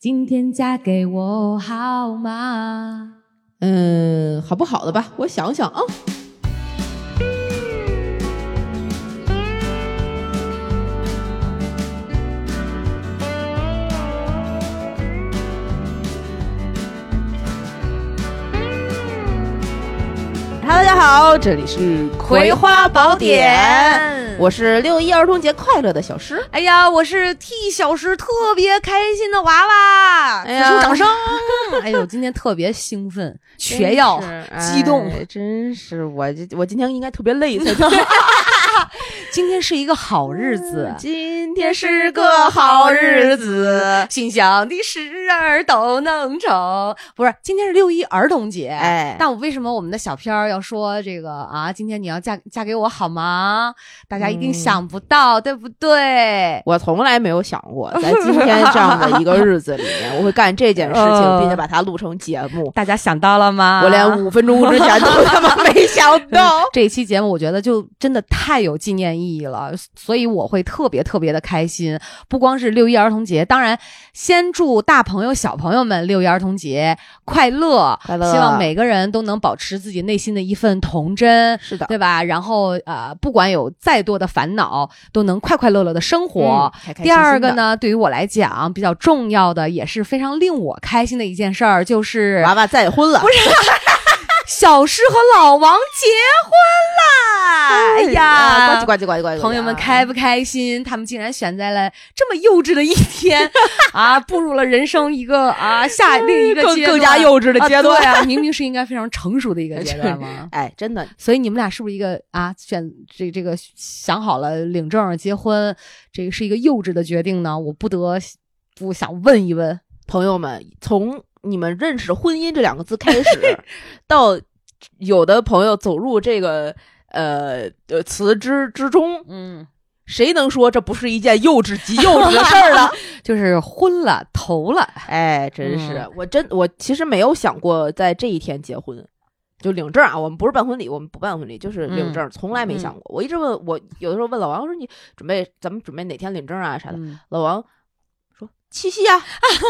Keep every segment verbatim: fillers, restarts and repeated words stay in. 今天嫁给我好吗？嗯，好不好的吧，我想想啊。Hello， 大家好，这里是葵花宝典，我是六一儿童节快乐的小诗。哎呀，我是替小诗特别开心的娃娃，哎呀，掌声！哎呦，今天特别兴奋，缺药，激动，哎、真是我我今天应该特别累才对。今天是一个好日子、嗯、今天是个好日子，心想的事儿都能成。不是，今天是六一儿童节，哎，但我为什么我们的小飘要说这个啊？今天你要嫁嫁给我好吗？大家一定想不到、嗯、对不对？我从来没有想过在今天这样的一个日子里面我会干这件事情、呃、并且把它录成节目。大家想到了吗？我连五分钟之前都他妈没想到、嗯、这一期节目我觉得就真的太有纪念意义了，所以我会特别特别的开心。不光是六一儿童节，当然先祝大朋友小朋友们六一儿童节快乐，快乐希望每个人都能保持自己内心的一份童真，是的，对吧？然后呃，不管有再多的烦恼都能快快乐乐的生活、嗯、开开心心的。第二个呢，对于我来讲比较重要的也是非常令我开心的一件事儿，就是娃娃再婚了，不是小诗和老王结婚啦！哎呀，呱唧呱唧呱唧呱唧！朋友们开不开心？他们竟然选在了这么幼稚的一天啊，步入了人生一个啊下另一个阶段，更加幼稚的阶段啊！明明是应该非常成熟的一个阶段吗？哎，真的。所以你们俩是不是一个啊选这这个想好了领证结婚，这个是一个幼稚的决定呢？我不得不想问一问朋友们，从你们认识婚姻这两个字开始到有的朋友走入这个呃呃词之之中，嗯，谁能说这不是一件幼稚极幼稚的事儿了？就是婚了投了，哎，真是、嗯、我真我其实没有想过在这一天结婚就领证啊，我们不是办婚礼，我们不办婚礼，就是领证、嗯、从来没想过。我一直问，我有的时候问老王，我说你准备咱们准备哪天领证啊啥的、嗯、老王说七夕啊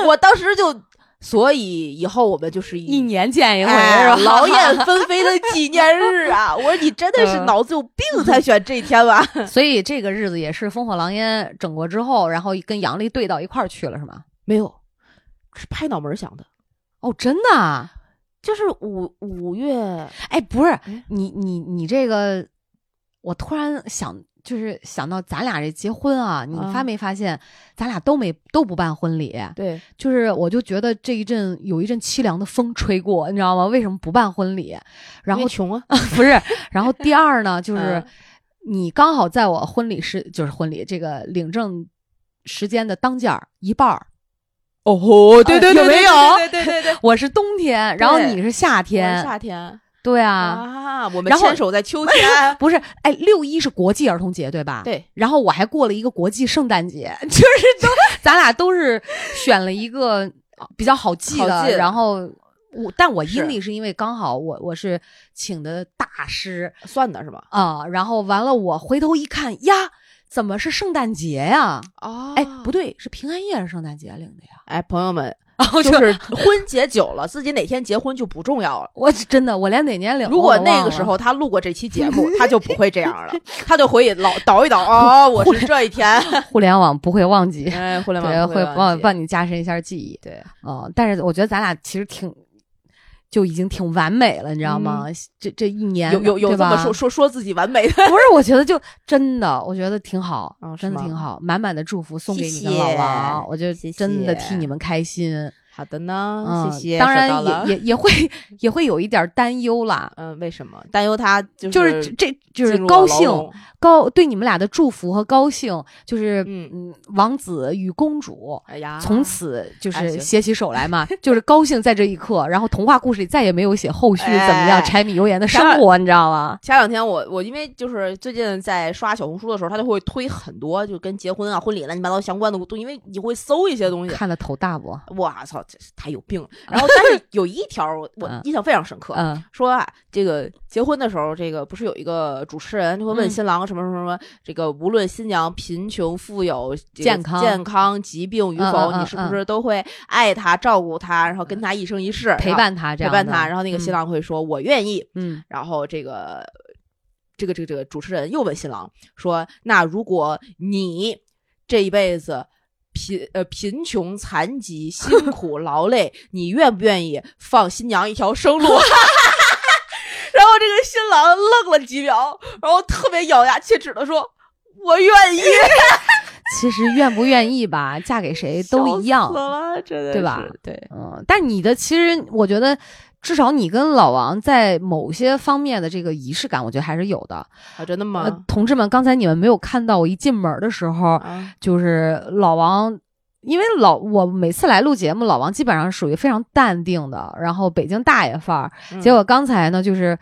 我当时就所以以后我们就是一, 一年见一回、哎、劳燕分飞的纪念日啊！我说你真的是脑子有病才选这一天吧、嗯、所以这个日子也是烽火狼烟整过之后，然后跟杨丽对到一块儿去了是吗？没有，是拍脑门想的。哦，真的啊？就是五五月。哎，不是、哎、你你你这个我突然想就是想到咱俩这结婚啊，你发没发现、嗯、咱俩都没都不办婚礼？对，就是我就觉得这一阵有一阵凄凉的风吹过，你知道吗？为什么不办婚礼？然后穷啊不是，然后第二呢就是你刚好在我婚礼时就是婚礼这个领证时间的当间一半儿。哦，对对对对对对对对对，我是冬天，然后你是夏天，夏天。对啊，啊，我们牵手在秋天。不是，哎，六一是国际儿童节，对吧？对。然后我还过了一个国际圣诞节，就是都咱俩都是选了一个比较好记的。记的然后我，但我阴历是因为刚好我我是请的大师算的是吧？啊、嗯，然后完了，我回头一看呀。怎么是圣诞节呀、啊？哦，哎，不对，是平安夜是圣诞节领的呀。哎，朋友们，哦、就是婚结久了，自己哪天结婚就不重要了。我真的，我连哪年领。如果那个时候他录过这期节目，他就不会这样了，他就回老倒一倒啊、哦，我是这一天。互联网不会忘记，哎，互联网会帮帮你加深一下记忆。对，哦、呃，但是我觉得咱俩其实挺。就已经挺完美了，你知道吗？嗯、这这一年有有有这么说说说自己完美的，不是？我觉得就真的，我觉得挺好，哦、真的挺好，满满的祝福送给你跟老王，我就真的替你们开心。谢谢好的呢，嗯、谢谢。当然也也也会也会有一点担忧啦。嗯，为什么担忧他、就是？就是这就是高兴高对你们俩的祝福和高兴，就是嗯嗯，王子与公主，哎呀，从此就是携起手来嘛，哎、就是高兴在这一刻。然后童话故事里再也没有写后续怎么样柴米油盐的生活，哎、你知道吗？前两天我我因为就是最近在刷小红书的时候，他就会推很多就跟结婚啊、婚礼乱七八糟相关的，都因为你会搜一些东西，看得头大不？哇操！这是他有病。然后但是有一条我印象非常深刻，嗯嗯、说啊，这个结婚的时候，这个不是有一个主持人就会问新郎什么什么什么，嗯、这个无论新娘贫穷富有、这个、健康健康疾病与否、嗯嗯，你是不是都会爱他、照顾他，然后跟他一生一世、嗯、陪伴他这样，陪伴他。然后那个新郎会说、嗯、我愿意，嗯，然后这个这个这个这个主持人又问新郎说，那如果你这一辈子贫呃贫穷残疾辛苦劳累，你愿不愿意放新娘一条生路？然后这个新郎愣了几秒，然后特别咬牙切齿的说：“我愿意。”其实愿不愿意吧，嫁给谁都一样，真的对吧？对，嗯。但你的其实我觉得，至少你跟老王在某些方面的这个仪式感，我觉得还是有的。啊，真的吗？呃、同志们，刚才你们没有看到我一进门的时候，啊、就是老王，因为老我每次来录节目，老王基本上属于非常淡定的，然后北京大爷范儿、嗯。结果刚才呢，就是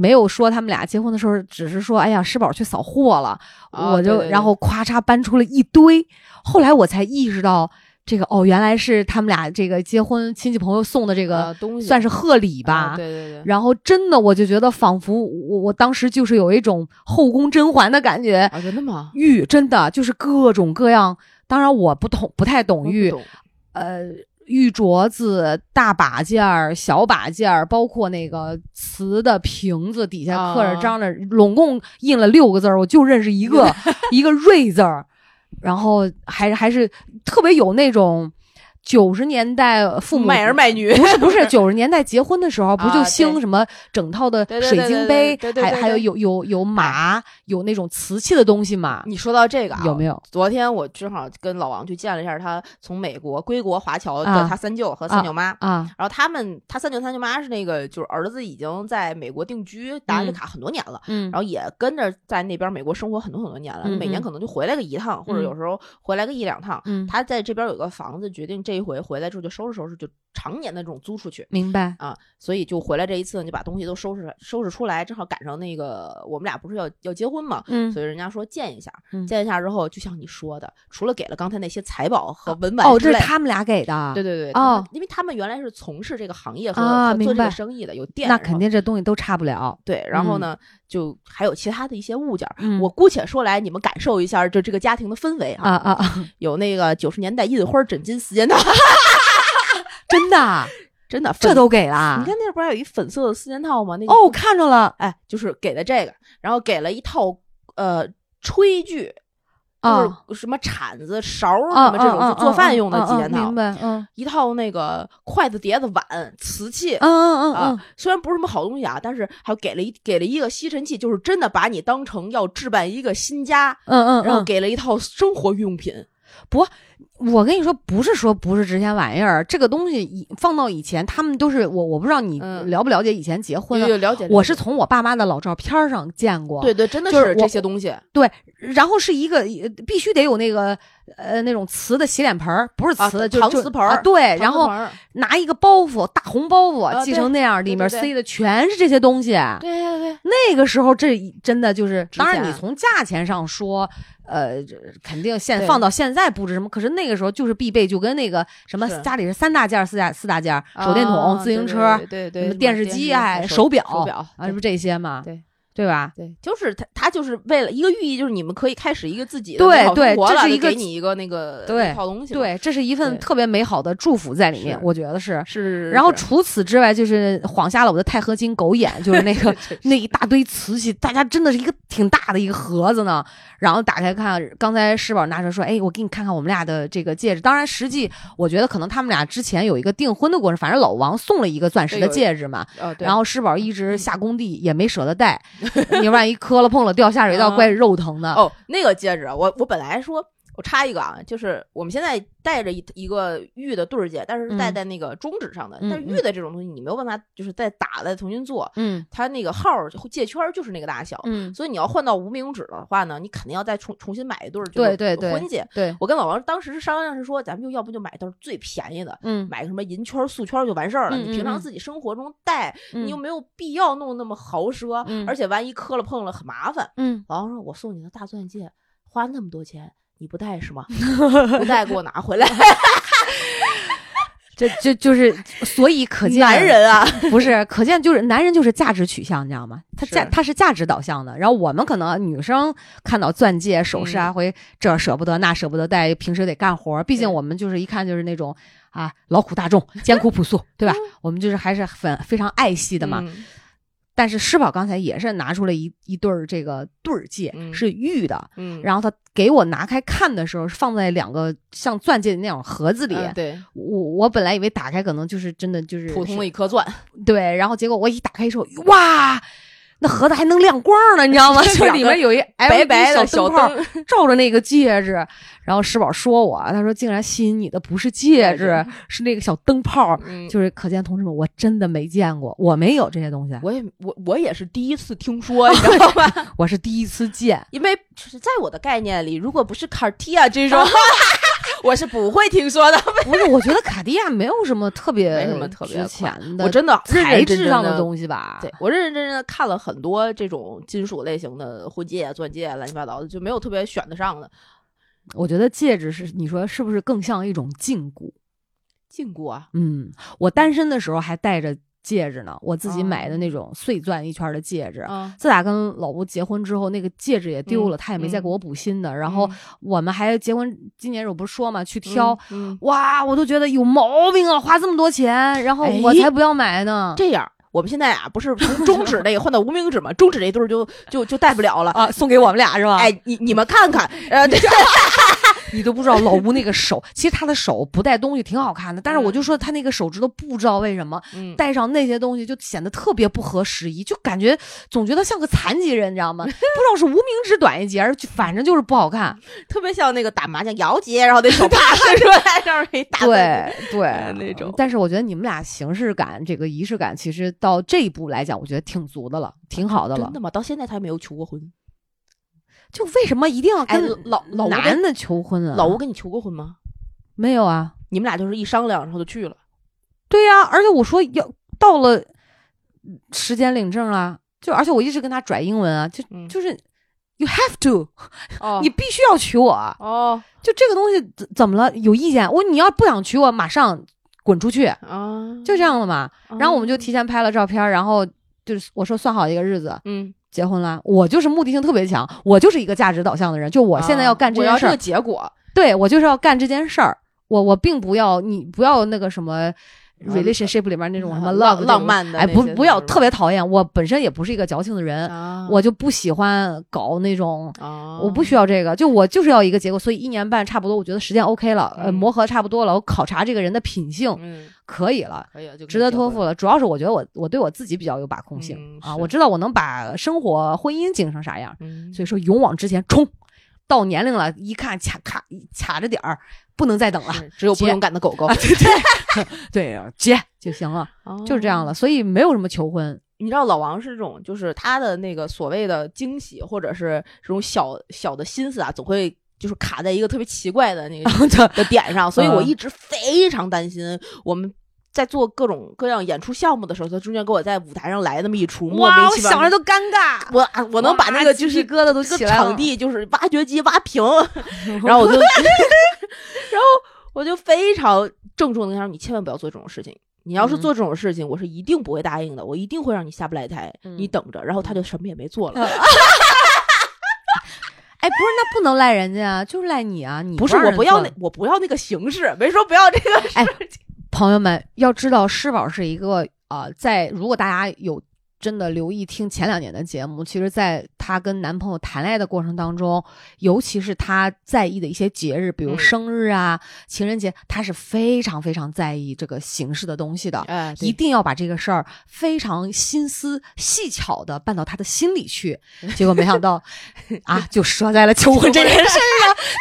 没有说他们俩结婚的时候，只是说，哎呀，施宝去扫货了，啊、我就对对对然后咔嚓搬出了一堆。后来我才意识到。这个哦，原来是他们俩这个结婚亲戚朋友送的这个、啊、东西，算是贺礼吧、啊。对对对。然后真的，我就觉得仿佛我我当时就是有一种后宫甄嬛的感觉。啊，真的吗？玉真的就是各种各样，当然我不懂，不太懂玉，懂呃，玉镯子、大把件儿、小把件儿，包括那个瓷的瓶子底下刻着章的，拢共印了六个字儿，我就认识一个一个瑞字儿。然后还是还是特别有那种九十年代父母卖儿卖女，不是不是九十年代结婚的时候，不就兴什么整套的水晶杯，还还有有有有麻，有那种瓷器的东西嘛？你说到这个啊，有没有？昨天我正好跟老王去见了一下他从美国归国华侨的他三舅和三舅妈啊，啊然后他们他三舅三舅妈是那个就是儿子已经在美国定居拿绿卡很多年了，嗯，然后也跟着在那边美国生活很多很多年了，嗯、每年可能就回来个一趟、嗯，或者有时候回来个一两趟。嗯，他在这边有个房子，决定这。这回回来之后就收拾收拾，就常年的这种租出去，明白啊？所以就回来这一次呢，就把东西都收拾收拾出来，正好赶上那个我们俩不是要要结婚嘛，嗯，所以人家说见一下，嗯、见一下之后，就像你说的，除了给了刚才那些财宝和文玩、啊，哦，这是他们俩给的，对对对，哦，因为他们原来是从事这个行业和、啊、做这个生意的，有店，那肯定这东西都差不了，对，然后呢。嗯就还有其他的一些物件、嗯、我姑且说来你们感受一下就这个家庭的氛围啊啊啊！有那个九十年代印花枕巾丝肩套，真的真的这都给了，你看那不是有一粉色的丝肩套吗？那哦看着了，哎，就是给了这个，然后给了一套呃炊具啊，就是、什么铲子勺什么这种、啊、就做饭用的几件套、啊啊啊啊啊、明白、嗯、一套那个筷子碟子碗瓷器嗯嗯嗯、啊、虽然不是什么好东西啊，但是还有给了一给了一个吸尘器，就是真的把你当成要置办一个新家嗯 嗯, 嗯然后给了一套生活用品。不，我跟你说，不是说不是值钱玩意儿，这个东西放到以前，他们都是我我不知道你了不了解以前结婚了、嗯、了解，我是从我爸妈的老照片上见过，对对，真的是这些东西。对，然后是一个必须得有那个呃那种瓷的洗脸盆，不是瓷的、啊、就搪瓷盆、啊、对，然后拿一个包袱大红包袱系成那样、啊、里面塞的全是这些东西。对对 对, 对，那个时候这真的就是，当然你从价钱上说。呃，肯定现放到现在布置什么，可是那个时候就是必备，就跟那个什么家里是三大件、四大四大件，手电筒、啊、自行车、对 对, 对, 对电视机、哎手表、手表啊，是不是这些嘛？对对吧？对，就是他，他就是为了一个寓意，就是你们可以开始一个自己的对对，这是一个给你一个那个对好东西，对，这是一份特别美好的祝福在里面，我觉得是是。然后除此之外，就是晃瞎了我的钛合金狗眼，就是那个那一大堆瓷器，大家真的是一个挺大的一个盒子呢。然后打开看，刚才施宝拿着说：“哎，我给你看看我们俩的这个戒指。”当然，实际我觉得可能他们俩之前有一个订婚的过程，反正老王送了一个钻石的戒指嘛，哦、然后施宝一直下工地也没舍得戴，你万一磕了碰了掉下水道，怪肉疼的、嗯。哦，那个戒指，我我本来说。我插一个啊，就是我们现在戴着一一个玉的对戒，但是戴在那个中指上的、嗯、但是玉的这种东西你没有办法就是再打再重新做，嗯，它那个号戒圈就是那个大小，嗯，所以你要换到无名指的话呢，你肯定要再重重新买一对，对对对，婚戒。对，我跟老王当时商量是说，咱们就要不就买到最便宜的，嗯，买个什么银圈素圈就完事儿了、嗯、你平常自己生活中戴、嗯、你又没有必要弄那么豪奢、嗯、而且万一磕了碰了很麻烦，嗯，老王说我送你的大钻戒花那么多钱你不带是吗？不带给我拿回来。这这就是所以可见男人啊，不是可见就是男人就是价值取向，你知道吗？他价他是价值导向的。然后我们可能女生看到钻戒、首饰啊，会这舍不得那舍不得戴，平时得干活，毕竟我们就是一看就是那种啊劳苦大众、艰苦朴素，对吧？我们就是还是很非常爱惜的嘛。嗯，但是施宝刚才也是拿出了一一对儿这个对儿戒，嗯，是玉的，嗯，然后他给我拿开看的时候，放在两个像钻戒的那种盒子里，嗯，对，我我本来以为打开可能就是真的就是普通的一颗钻，对，然后结果我一打开之后，哇，那盒子还能亮光呢，你知道吗？就里面有一白白的小灯泡照着那个戒指，然后施宝说我，他说竟然吸引你的不是戒指，是那个小灯泡，嗯，就是可见同志们，我真的没见过，我没有这些东西，我也我我也是第一次听说，你知道吗？我是第一次见，因为就是在我的概念里，如果不是 Cartier 这种，我是不会听说的。不是，我觉得卡地亚没有什么特别没什么特别值钱的，我真的材质上的东西吧。对，我认认真真的看了很多这种金属类型的婚戒、钻戒、乱七八糟的，就没有特别选得上的。我觉得戒指是，你说是不是更像一种禁锢？禁锢啊，嗯，我单身的时候还戴着戒指呢，我自己买的那种碎钻一圈的戒指，嗯，自打跟老吴结婚之后那个戒指也丢了，嗯，他也没再给我补新的，嗯，然后我们还结婚今年我不是说嘛，去挑，嗯嗯，哇我都觉得有毛病啊，花这么多钱，然后我才不要买呢，哎，这样我们现在啊，不是从中指那个换到无名指嘛，中指这一对就就就戴不了了啊，送给我们俩是吧？哎，你你们看看，呃，你都不知道老吴那个手，其实他的手不戴东西挺好看的，但是我就说他那个手指头不知道为什么，嗯，戴上那些东西就显得特别不合时宜，就感觉总觉得像个残疾人，你知道吗？不知道是无名指短一截，反正就是不好看，特别像那个打麻将摇节，然后那手啪伸出来，上面一打对对那种。但是我觉得你们俩形式感，这个仪式感，其实到这一步来讲，我觉得挺足的了，挺好的了。真的吗？到现在他没有求过婚，就为什么一定要跟老老男的求婚啊？老吴跟你求过婚吗？没有啊，你们俩就是一商量，然后就去了。对呀，啊，而且我说要到了时间领证啊，就而且我一直跟他拽英文啊，就，嗯，就是 you have to，哦，你必须要娶我哦，就这个东西怎么了？有意见？我你要不想娶我，马上滚出去啊，哦！就这样了嘛，哦。然后我们就提前拍了照片，然后就是我说算好一个日子，嗯，结婚了。我就是目的性特别强，我就是一个价值导向的人，就我现在要干这件事儿，啊，我要这个结果。对，我就是要干这件事儿，我我并不要你不要那个什么 relationship 里面那种什么 love 浪漫的，哎，不不要特别讨厌。我本身也不是一个矫情的人，啊，我就不喜欢搞那种，啊，我不需要这个，就我就是要一个结果。所以一年半差不多，我觉得时间 OK 了，嗯，呃，磨合差不多了，我考察这个人的品性。嗯，可以了，可以了，就值得托付了。主要是我觉得我我对我自己比较有把控性，嗯，啊，我知道我能把生活、婚姻经营成啥样，嗯，所以说勇往直前冲，到年龄了，一看卡卡卡着点儿，不能再等了，只有不勇敢的狗狗，啊，对对对，结就行了，哦，就是这样了。所以没有什么求婚。你知道老王是这种，就是他的那个所谓的惊喜或者是这种小小的心思啊，总会。就是卡在一个特别奇怪的那个的点上，所以我一直非常担心。我们在做各种各样演出项目的时候，他中间给我在舞台上来那么一出，莫名其妙，我想着都尴尬。我我能把那个就是疙瘩都起来了，场地就是挖掘机挖平，然后我就，然后我就非常郑重的跟他说：“你千万不要做这种事情。”你要是做这种事情，嗯，我是一定不会答应的，我一定会让你下不来台，嗯，你等着。然后他就什么也没做了。嗯哎，不是，那不能赖人家啊，就是赖你啊！你不是我不要那我不要那个形式，没说不要这个事。哎，朋友们要知道，施宝是一个啊，呃，在如果大家有真的留意听前两年的节目，其实在她跟男朋友谈恋爱的过程当中，尤其是她在意的一些节日，比如生日啊、嗯、情人节，她是非常非常在意这个形式的东西的，哎，一定要把这个事儿非常心思细巧的办到她的心里去。结果没想到啊，就折在了求婚这件事上，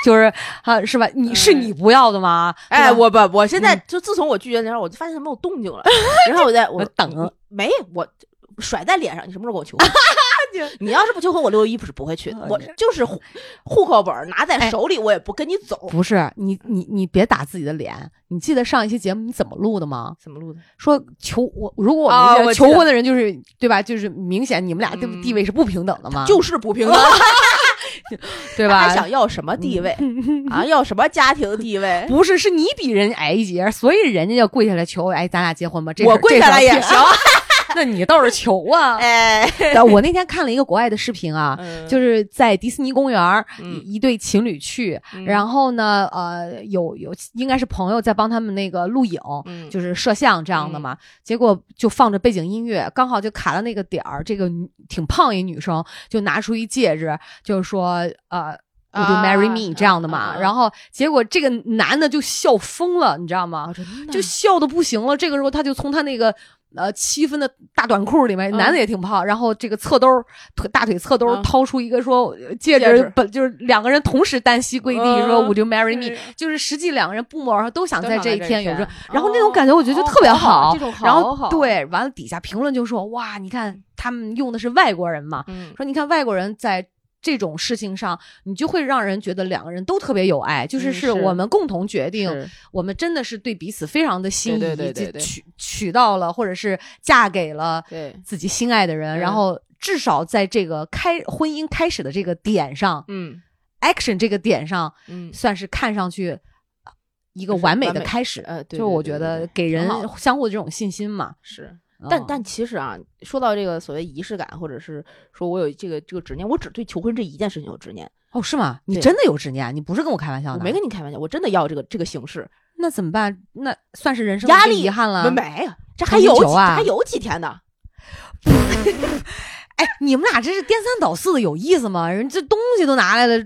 就是啊，是吧？你是你不要的吗？哎，我不，我现在就自从我拒绝那时候，我就发现他没有动静了，然后我在 我, 我等没我。甩在脸上，你什么时候给我求婚？你要是不求婚，我六一不是不会去的。我就是户口本拿在手里，我也不跟你走。哎，不是你，你你别打自己的脸。你记得上一期节目你怎么录的吗？怎么录的？说求我，如果我们这些求婚的人就是、哦、对吧？就是明显你们俩地位是不平等的嘛，就是不平等。对吧？还想要什么地位、嗯、啊？要什么家庭地位？不是，是你比人矮一截，所以人家要跪下来求，哎，咱俩结婚吧。这我跪下来也行。那你倒是求啊！哎，我那天看了一个国外的视频啊，嗯、就是在迪士尼公园、嗯、一对情侣去，嗯、然后呢，呃，有有应该是朋友在帮他们那个录影，嗯、就是摄像这样的嘛、嗯。结果就放着背景音乐，刚好就卡到那个点儿。这个挺胖一女生就拿出一戒指，就是说，呃。Would you marry me、啊、这样的嘛、啊，然后结果这个男的就笑疯了，你知道吗？啊、就笑的不行了。这个时候他就从他那个呃七分的大短裤里面、嗯，男的也挺胖，然后这个侧兜腿大腿侧兜、嗯、掏出一个说戒指，本就是两个人同时单膝跪地、嗯、说 Would you marry me？、嗯、就是实际两个人不谋而合都想在这一天有这，然后那种感觉我觉得就特别好，哦哦、这种好然后好对，完了底下评论就说哇，你看他们用的是外国人嘛，嗯、说你看外国人在。这种事情上你就会让人觉得两个人都特别有爱，就是是我们共同决定、嗯、我们真的是对彼此非常的心仪，对对对对对，娶娶到了或者是嫁给了自己心爱的人，然后至少在这个开婚姻开始的这个点上，嗯 action 这个点上、嗯、算是看上去一个完美的开始，呃对对对对对，就我觉得给人相互这种信心嘛，是。但但其实啊，说到这个所谓仪式感，或者是说我有这个这个执念，我只对求婚这一件事情有执念。哦，是吗？你真的有执念？你不是跟我开玩笑的？我没跟你开玩笑，我真的要这个这个形式。那怎么办？那算是人生压力遗憾了。没，这还有、啊、这还有几天呢？哎，你们俩这是颠三倒四的，有意思吗？人这东西都拿来了。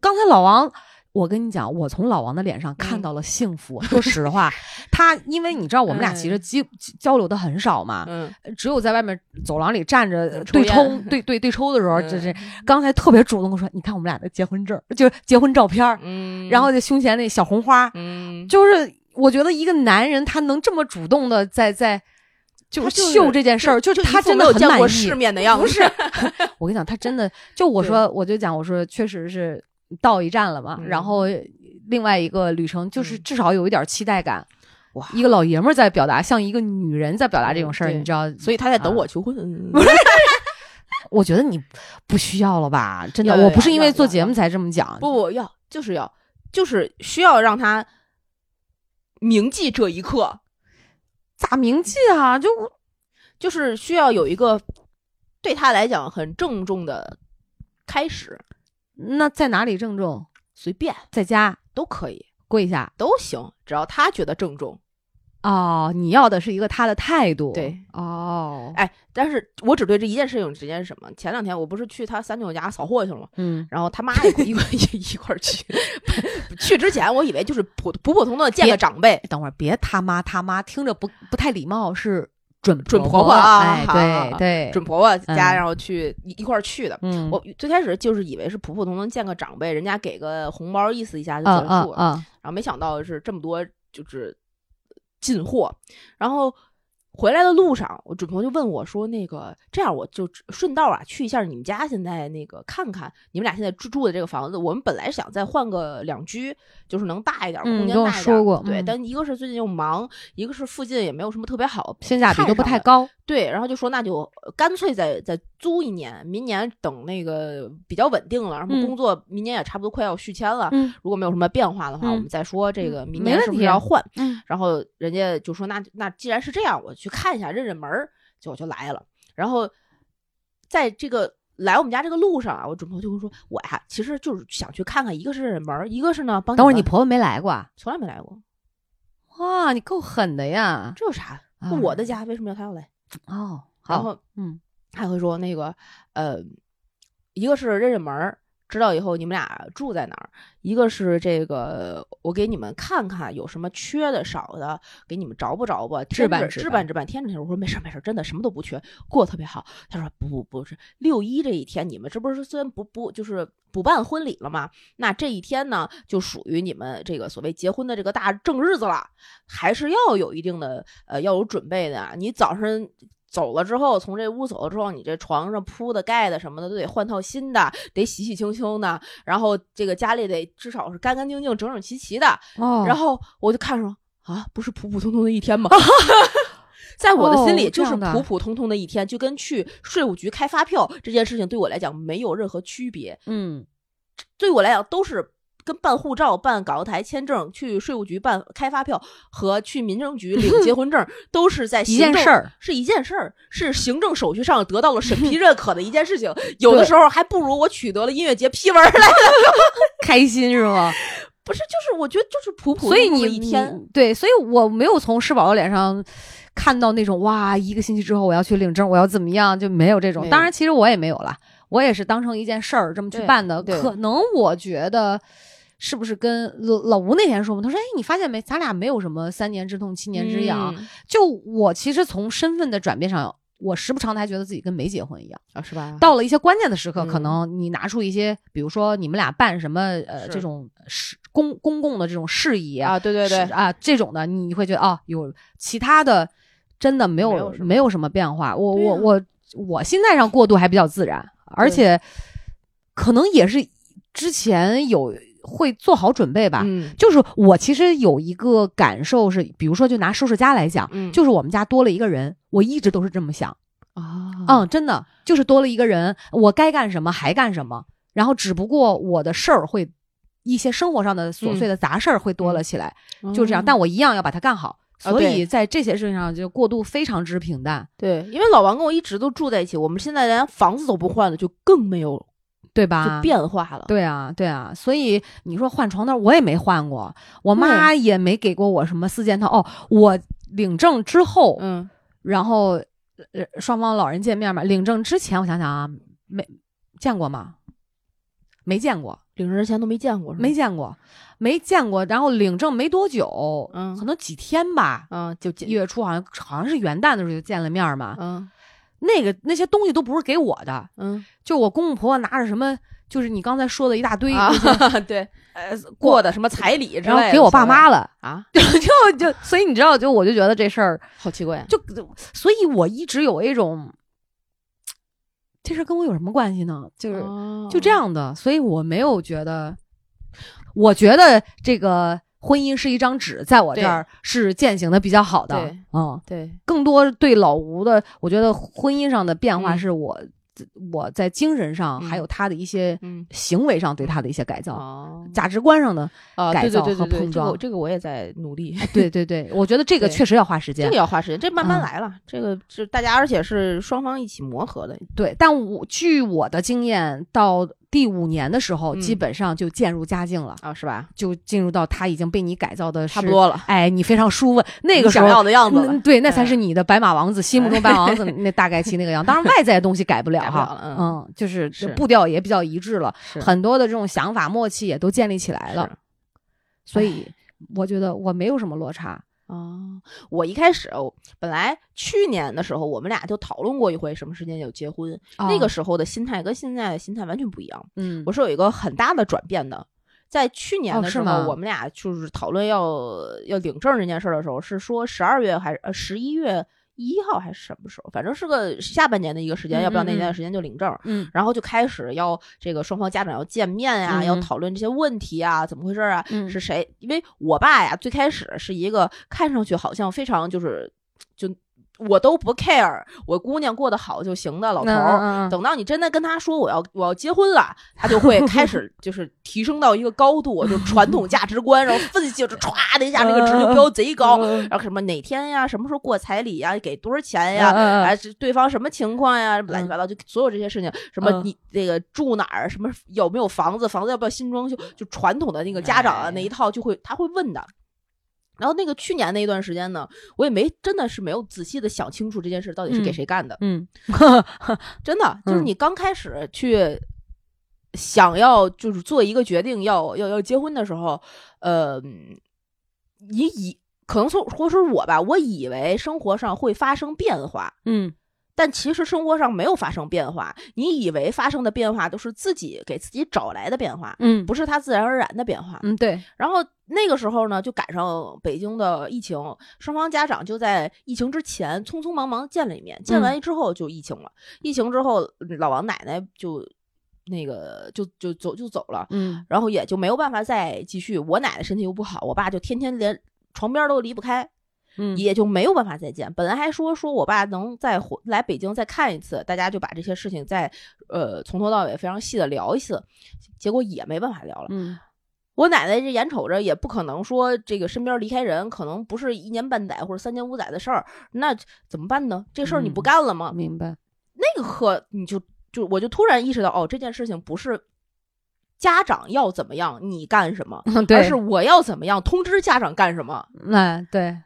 刚才老王。我跟你讲，我从老王的脸上看到了幸福。嗯、说实话，他因为你知道我们俩其实交、嗯、交流的很少嘛，嗯，只有在外面走廊里站着对抽、嗯、对对对抽的时候，这、嗯、这刚才特别主动的说，你看我们俩的结婚证，就是结婚照片，嗯，然后就胸前那小红花，嗯，就是我觉得一个男人他能这么主动的在在。就秀这件事儿，就是他真的很满意，见过世面的样子。不是，我跟你讲，他真的就我说，我就讲，我说确实是。到一站了嘛、嗯，然后另外一个旅程就是至少有一点期待感。哇、嗯，一个老爷们儿在表达，像一个女人在表达这种事儿、嗯，你知道？所以他在等我求婚。啊、我觉得你不需要了吧？真的，我不是因为做节目才这么讲。不，我要就是要就是需要让他铭记这一刻。咋铭记啊？就就是需要有一个对他来讲很郑重的开始。那在哪里郑重？随便，在家都可以，跪下都行，只要他觉得郑重。哦，你要的是一个他的态度。对，哦，哎，但是我只对这一件事情之间是什么？前两天我不是去他三舅家扫货去了吗？嗯，然后他妈一块一块一块去。去之前我以为就是普普普通通的见个长辈。等会儿，别他妈他妈，听着不不太礼貌，是。准准婆婆啊，哎、对对，准婆婆家，嗯、然后去一块儿去的、嗯。我最开始就是以为是普普通通见个长辈，人家给个红包意思一下就结束了，嗯嗯嗯、然后没想到是这么多就是进货。然后回来的路上，我准婆就问我说：“那个这样，我就顺道啊去一下你们家，现在那个看看你们俩现在住住的这个房子。我们本来想再换个两居，就是能大一点，空间大一点。嗯、跟我说过，对、嗯，但一个是最近又忙，一个是附近也没有什么特别好，性价比都不太高。对，然后就说那就干脆再再租一年，明年等那个比较稳定了，然后工作、嗯、明年也差不多快要续签了，嗯、如果没有什么变化的话，嗯、我们再说这个明年是不是要换。嗯、然后人家就说那那既然是这样，我。”去看一下，认认门儿，就我就来了。然后，在这个来我们家这个路上啊，我准婆就会说：“我呀，其实就是想去看看，一个是认认门儿，一个是呢帮……”等会儿你婆婆没来过啊？从来没来过。哇，你够狠的呀！这有啥？啊、我的家为什么要她要来？哦，然后嗯，还会说那个呃，一个是认认门儿，知道以后你们俩住在哪儿；一个是这个，我给你们看看有什么缺的少的，给你们着不着吧，置办置办置办。天天我说没事没事，真的什么都不缺，过得特别好。他说不不不是六一这一天，你们这不是虽然不不就是补办婚礼了吗？那这一天呢，就属于你们这个所谓结婚的这个大正日子了，还是要有一定的呃要有准备的。你早上。走了之后，从这屋走了之后，你这床上铺的、盖的什么的都得换套新的，得洗洗清清的，然后这个家里得至少是干干净净、整整齐齐的。哦、然后我就看说啊，不是普普通通的一天吗？在我的心里就是普普通通的一天，哦、就跟去税务局开发票这件事情对我来讲没有任何区别。嗯，对我来讲都是跟办护照、办港澳台签证、去税务局办开发票和去民政局领结婚证都是在行政一件事儿，是一件事儿，是行政手续上得到了审批认可的一件事情。有的时候还不如我取得了音乐节批文来的开心，是吗？不是，就是我觉得就是普普通通的一天。所以你对，所以我没有从施宝的脸上看到那种哇，一个星期之后我要去领证，我要怎么样，就没有这种。当然，其实我也没有了，我也是当成一件事儿这么去办的。可能我觉得是不是跟老吴那天说嘛？他说：“哎，你发现没？咱俩没有什么三年之痛，七年之痒。嗯”就我其实从身份的转变上，我时不常的还觉得自己跟没结婚一样啊，是吧？到了一些关键的时刻，嗯、可能你拿出一些，比如说你们俩办什么呃这种事公公共的这种事宜啊，对对对啊这种的，你会觉得啊、哦、有其他的真的没有没有 什, 没有什么变化。我、啊、我我我心态上过渡还比较自然，而且可能也是之前有会做好准备吧。嗯，就是我其实有一个感受是，比如说就拿收拾家来讲，嗯，就是我们家多了一个人。我一直都是这么想啊，嗯，真的就是多了一个人，我该干什么还干什么，然后只不过我的事儿会一些生活上的琐碎的杂事儿会多了起来，嗯，就这样，嗯，但我一样要把它干好，哦，所以在这些事情上就过渡非常之平淡。对，因为老王跟我一直都住在一起，我们现在连房子都不换了，就更没有，对吧？就变化了。对啊，对啊，所以你说换床单我也没换过，我妈也没给过我什么四件套。哦，我领证之后，嗯。然后，呃，双方老人见面嘛。领证之前，我想想啊，没见过吗？没见过，领证之前都没见过，没见过，没见过。然后领证没多久，嗯，可能几天吧，嗯，就一月初好像好像是元旦的时候就见了面嘛，嗯，那个那些东西都不是给我的，嗯，就我公公婆婆拿着什么。就是你刚才说的一大堆，啊，对，呃，过的什么彩礼之类的，然后给我爸妈了啊，就就所以你知道，就我就觉得这事儿好奇怪，就所以我一直有一种这事儿跟我有什么关系呢？就是，哦，就这样的，所以我没有觉得，我觉得这个婚姻是一张纸，在我这儿是践行的比较好的，嗯，对，更多对老吴的，我觉得婚姻上的变化是我。嗯，我在精神上还有他的一些行为上对他的一些改造，嗯嗯，价值观上的改造和碰撞，啊，对对对对对，这个这个我也在努力，哎，对对对，我觉得这个确实要花时间，这个要花时间，这慢慢来了，嗯，这个是大家而且是双方一起磨合的。对，但我据我的经验到第五年的时候，嗯，基本上就渐入佳境了啊，是吧？就进入到他已经被你改造的差不多了，哎，你非常舒服，那个时候想要的样子了，嗯，对，那才是你的白马王子，哎，心目中白马王子那大概其那个样子。当然，外在的东西改不了哈，嗯，嗯，就是步调也比较一致了，很多的这种想法默契也都建立起来了，所以我觉得我没有什么落差。哦，我一开始本来去年的时候我们俩就讨论过一回什么时间有结婚，哦，那个时候的心态跟现在的心态完全不一样。嗯，我是有一个很大的转变的。在去年的时候，哦，我们俩就是讨论要要领证这件事的时候，是说十二月还是呃十一月一号还是什么时候，反正是个下半年的一个时间，嗯，要不要那段时间就领证。嗯，然后就开始要这个双方家长要见面啊，嗯，要讨论这些问题啊，怎么回事啊，嗯，是谁，因为我爸呀最开始是一个看上去好像非常就是就我都不 care 我姑娘过得好就行的老头，嗯，等到你真的跟他说我要我要结婚了，他就会开始就是提升到一个高度，就传统价值观，然后分析就唰的一下那个值就标贼高，然后什么哪天呀，什么时候过彩礼呀，给多少钱呀，哎，对方什么情况呀，乱七八糟，就所有这些事情，什么你那个住哪儿，什么有没有房子，房子要不要新装修，就传统的那个家长啊那一套就会他会问的。然后那个去年那一段时间呢，我也没真的是没有仔细的想清楚这件事到底是给谁干的。嗯，嗯真的就是你刚开始去想要就是做一个决定要要要结婚的时候，呃，你以可能说或者说我吧，我以为生活上会发生变化，嗯，但其实生活上没有发生变化。你以为发生的变化都是自己给自己找来的变化，嗯，不是它自然而然的变化，嗯，对。然后。那个时候呢，就赶上北京的疫情，双方家长就在疫情之前匆匆忙忙见了一面，见完之后就疫情了。嗯，疫情之后，老王奶奶就那个就就走就走了，嗯，然后也就没有办法再继续。我奶奶身体又不好，我爸就天天连床边都离不开。嗯，也就没有办法再见。本来还说说我爸能再回来北京再看一次，大家就把这些事情再呃从头到尾非常细的聊一次，结果也没办法聊了。嗯，我奶奶这眼瞅着也不可能说这个身边离开人，可能不是一年半载或者三年五载的事儿，那怎么办呢？这事儿你不干了吗？嗯，明白。那个课你就就我就突然意识到，哦，这件事情不是家长要怎么样你干什么，嗯，对，而是我要怎么样通知家长干什么。嗯，对，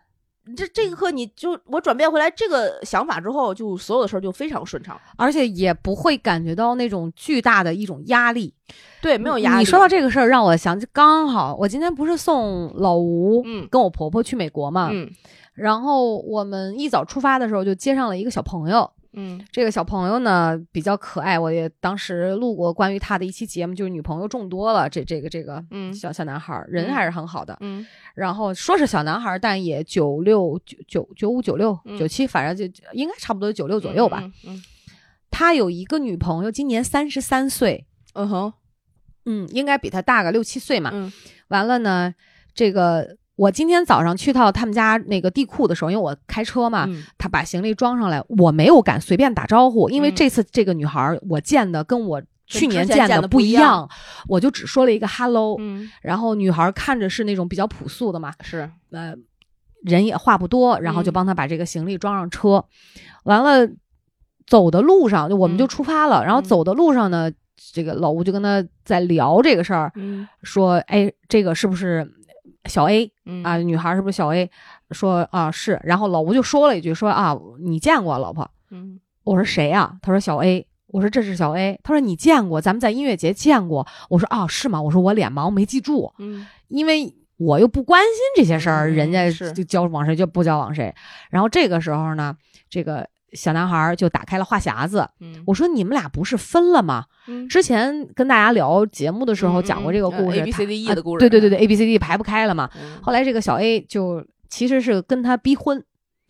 这这个课你就我转变回来这个想法之后，就所有的事儿就非常顺畅，而且也不会感觉到那种巨大的一种压力。对，没有压力。你说到这个事儿让我想起，刚好我今天不是送老吴跟我婆婆去美国嘛，嗯，然后我们一早出发的时候就接上了一个小朋友。嗯，这个小朋友呢比较可爱，我也当时录过关于他的一期节目，就是女朋友众多了，这这个这个嗯小小男孩人还是很好的。嗯，然后说是小男孩，但也九六九九九五九六九七，反正就应该差不多九六左右吧。嗯，嗯嗯他有一个女朋友，今年三十三岁，嗯哼，嗯，应该比他大个六七岁嘛。嗯，完了呢，这个。我今天早上去到他们家那个地库的时候，因为我开车嘛，嗯，他把行李装上来，我没有敢随便打招呼，因为这次这个女孩我见的跟我去年见的不一样，嗯，我就只说了一个 hello，嗯，然后女孩看着是那种比较朴素的嘛，是，呃，人也话不多，然后就帮她把这个行李装上车，嗯，完了走的路上我们就出发了，嗯，然后走的路上呢，这个老吴就跟他在聊这个事儿，嗯，说，哎，这个是不是？小 A 啊，女孩是不是小 A？ 说啊是，然后老吴就说了一句说啊你见过老婆？嗯，我说谁啊？他说小 A。 我说这是小 A。 他说你见过，咱们在音乐节见过。我说啊是吗？我说我脸盲没记住，嗯，因为我又不关心这些事儿，嗯，人家就交往谁就不交往谁。然后这个时候呢，这个小男孩就打开了话匣子，嗯，我说你们俩不是分了吗？嗯，之前跟大家聊节目的时候讲过这个故事，嗯嗯嗯，A B C D E 的故事，啊，对对对对 A B C D 排不开了嘛，嗯。后来这个小 A 就其实是跟他逼婚，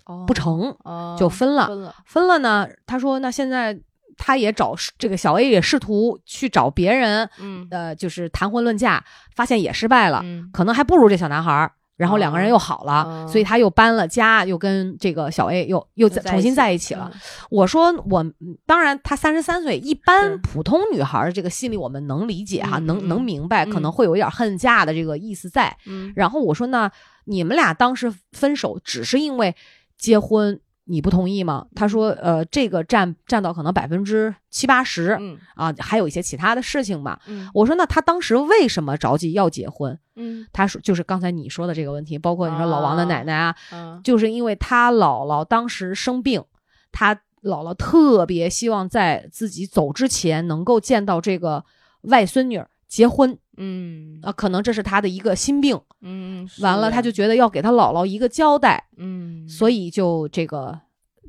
哦，不成，哦，就分了，分了，分了呢。他说那现在他也找这个小 A 也试图去找别人，嗯，呃，就是谈婚论嫁，发现也失败了，嗯，可能还不如这小男孩。然后两个人又好了，哦，所以他又搬了家，又跟这个小 A 又又重新在一起了。嗯，我说我当然他三十三岁，一般普通女孩这个心理我们能理解哈，嗯，能能明白，嗯，可能会有一点恨嫁的这个意思在。嗯，然后我说呢，你们俩当时分手只是因为结婚你不同意吗？他说呃，这个占占到可能百分之七八十，嗯啊，还有一些其他的事情嘛。嗯，我说那他当时为什么着急要结婚？嗯，他说就是刚才你说的这个问题，包括你说老王的奶奶啊，啊就是因为他姥姥当时生病，他姥姥特别希望在自己走之前能够见到这个外孙女结婚，嗯啊，可能这是他的一个心病，嗯，完了他就觉得要给他姥姥一个交代，嗯，所以就这个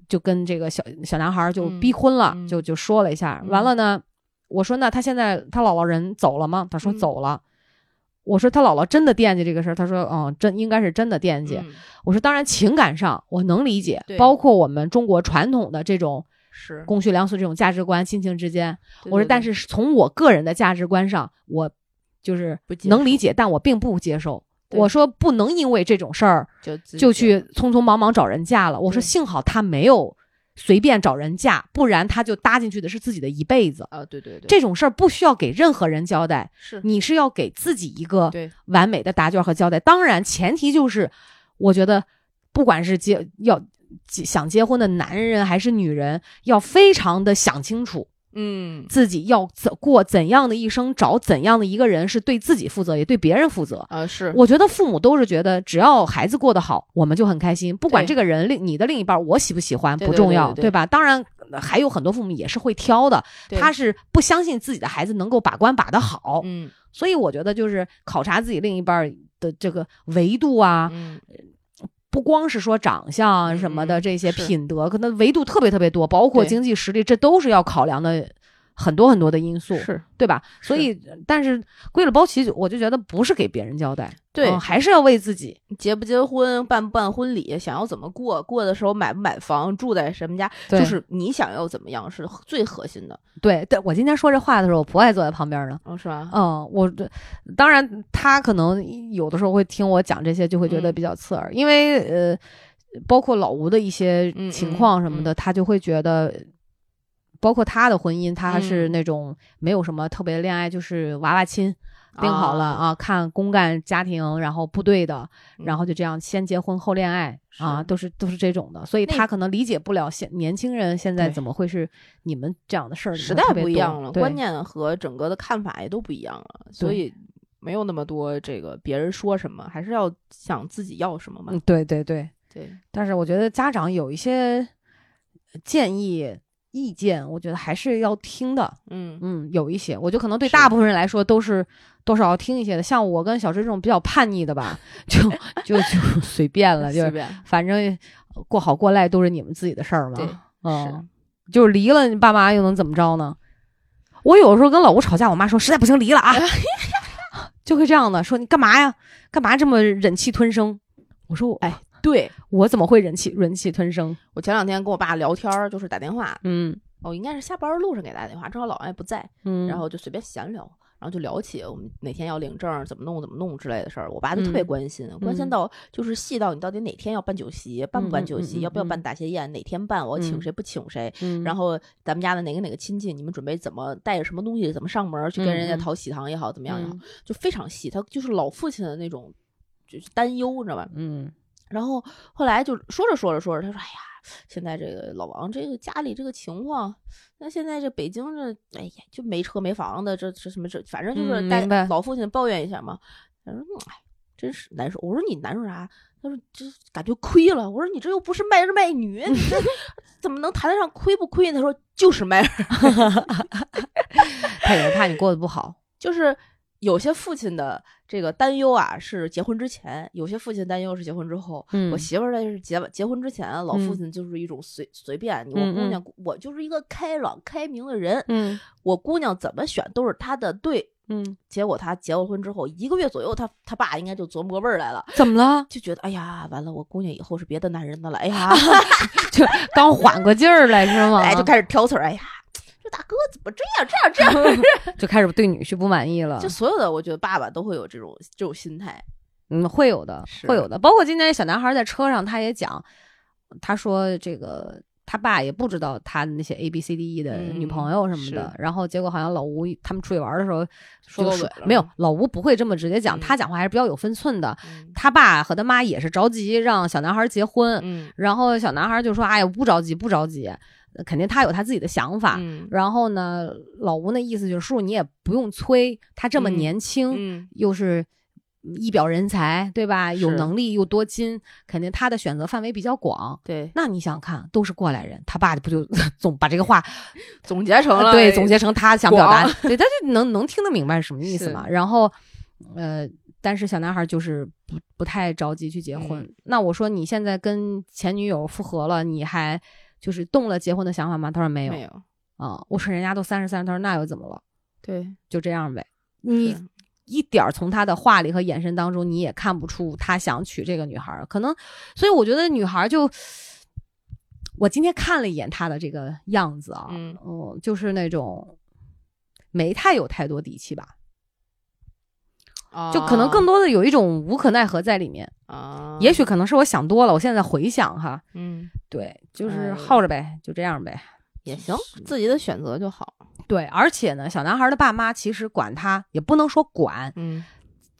就跟这个小小男孩就逼婚了，嗯，就就说了一下，嗯，完了呢，我说那他现在他姥姥人走了吗？他说走了。嗯，我说他姥姥真的惦记这个事儿，他说嗯，真应该是真的惦记，嗯。我说当然情感上我能理解，包括我们中国传统的这种是公序良俗这种价值观，亲情之间。对对对我说，但是从我个人的价值观上，我就是能理解，但我并不接受。我说不能因为这种事儿就就去匆匆忙忙找人嫁了。我说幸好他没有随便找人嫁，不然他就搭进去的是自己的一辈子啊！对对对，这种事儿不需要给任何人交代，是你是要给自己一个完美的答卷和交代。当然，前提就是，我觉得不管是结要想结婚的男人还是女人，要非常的想清楚，嗯，自己要怎过怎样的一生，找怎样的一个人，是对自己负责，也对别人负责啊！是，我觉得父母都是觉得，只要孩子过得好，我们就很开心，不管这个人另你的另一半我喜不喜欢不重要， 对， 对， 对， 对， 对， 对吧？当然。还有很多父母也是会挑的，他是不相信自己的孩子能够把关把得好，嗯，所以我觉得就是考察自己另一半的这个维度啊，嗯，不光是说长相什么的这些品德，嗯，可能维度特别特别多，包括经济实力，这都是要考量的很多很多的因素，是对吧？所以但是归了包齐，我就觉得不是给别人交代，对，嗯，还是要为自己结不结婚办不办婚礼，想要怎么过过的时候买不买房住在什么家，就是你想要怎么样是最核心的。对对，我今天说这话的时候我婆爱坐在旁边呢，哦，是吧？嗯，我当然他可能有的时候会听我讲这些就会觉得比较刺耳，嗯，因为呃包括老吴的一些情况什么的，嗯嗯嗯、他就会觉得，包括他的婚姻，他还是那种没有什么特别的恋爱，嗯、就是娃娃亲。定好了啊，看公干家庭，然后部队的，然后就这样先结婚后恋爱啊，都是都是这种的，所以他可能理解不了现年轻人现在怎么会是你们这样的事儿，时代不一样了，观念和整个的看法也都不一样了，所以没有那么多这个别人说什么，还是要想自己要什么嘛。对对对对，但是我觉得家长有一些建议。意见我觉得还是要听的，嗯嗯，有一些我就可能对大部分人来说都是多少要听一些的，像我跟小芝这种比较叛逆的吧，就就就随便了，就是反正过好过赖都是你们自己的事儿嘛，对，嗯，是就是离了你爸妈又能怎么着呢？我有时候跟老吴吵架，我妈说实在不行离了啊，就会这样的说你干嘛呀？干嘛这么忍气吞声？我说我哎。对我怎么会忍气忍气吞声？我前两天跟我爸聊天，就是打电话，嗯，我、哦、应该是下班路上给他打电话，正好老外不在，嗯，然后就随便闲聊，然后就聊起我们哪天要领证，怎么弄怎么弄之类的事儿。我爸就特别关心，嗯、关心到就是细到你到底哪天要办酒席，办不办酒席，嗯、要不要办大协宴，嗯、哪天办，我请谁不请谁，嗯、然后咱们家的哪个哪个亲戚，你们准备怎么带着什么东西，怎么上门去跟人家讨喜糖也好，怎么样也好，嗯、就非常细。他就是老父亲的那种，就是担忧，你知道吧？嗯。然后后来就说着说着说着，他说：“哎呀，现在这个老王这个家里这个情况，那现在这北京这，哎呀，就没车没房的，这这什么这，反正就是带老父亲抱怨一下嘛。嗯”他说：“哎，真是难受。”我说：“你难受啥？”他说：“这感觉亏了。”我说：“你这又不是卖儿卖女，你这怎么能谈得上亏不亏？”他说：“就是卖儿。”他也怕你过得不好，就是。有些父亲的这个担忧啊，是结婚之前；有些父亲担忧是结婚之后。嗯，我媳妇儿那是结结婚之前，老父亲就是一种随、嗯、随便。我姑娘，嗯、我就是一个开朗开明的人。嗯，我姑娘怎么选都是她的对。嗯，结果她结了婚之后，一个月左右，她她爸应该就琢磨过味儿来了。怎么了？就觉得哎呀，完了，我姑娘以后是别的男人的了。哎呀，就刚缓过劲儿来是吗？哎，就开始挑刺儿。哎呀。大哥怎么这样这样这样就开始对女婿不满意了，就所有的我觉得爸爸都会有这种这种心态，嗯，会有的会有的，包括今天小男孩在车上他也讲，他说这个他爸也不知道他那些 A B C D E 的女朋友什么的，嗯、然后结果好像老吴他们出去玩的时候说漏嘴了，没有，老吴不会这么直接讲，嗯、他讲话还是比较有分寸的，嗯、他爸和他妈也是着急让小男孩结婚，嗯、然后小男孩就说哎呀不着急不着急，肯定他有他自己的想法，嗯、然后呢老吴那意思就是叔你也不用催他，这么年轻，嗯嗯、又是一表人才对吧，有能力又多金，肯定他的选择范围比较广，对，那你想看都是过来人，他爸不就总把这个话总结成了，对，总结成他想表达，对，他就能能听得明白是什么意思嘛，然后呃但是小男孩就是不不太着急去结婚，嗯、那我说你现在跟前女友复合了，你还就是动了结婚的想法吗？他说没有，没有啊，嗯。我说人家都三十三，他说那又怎么了？对，就这样呗。你一点从他的话里和眼神当中，你也看不出他想娶这个女孩，可能。所以我觉得女孩就，我今天看了一眼她的这个样子啊，嗯，嗯，就是那种没太有太多底气吧，啊，就可能更多的有一种无可奈何在里面啊。也许可能是我想多了，我现在回想哈，嗯。对，就是耗着呗，哎，就这样呗，也行，自己的选择就好。对，而且呢，小男孩的爸妈其实管他，也不能说管，嗯，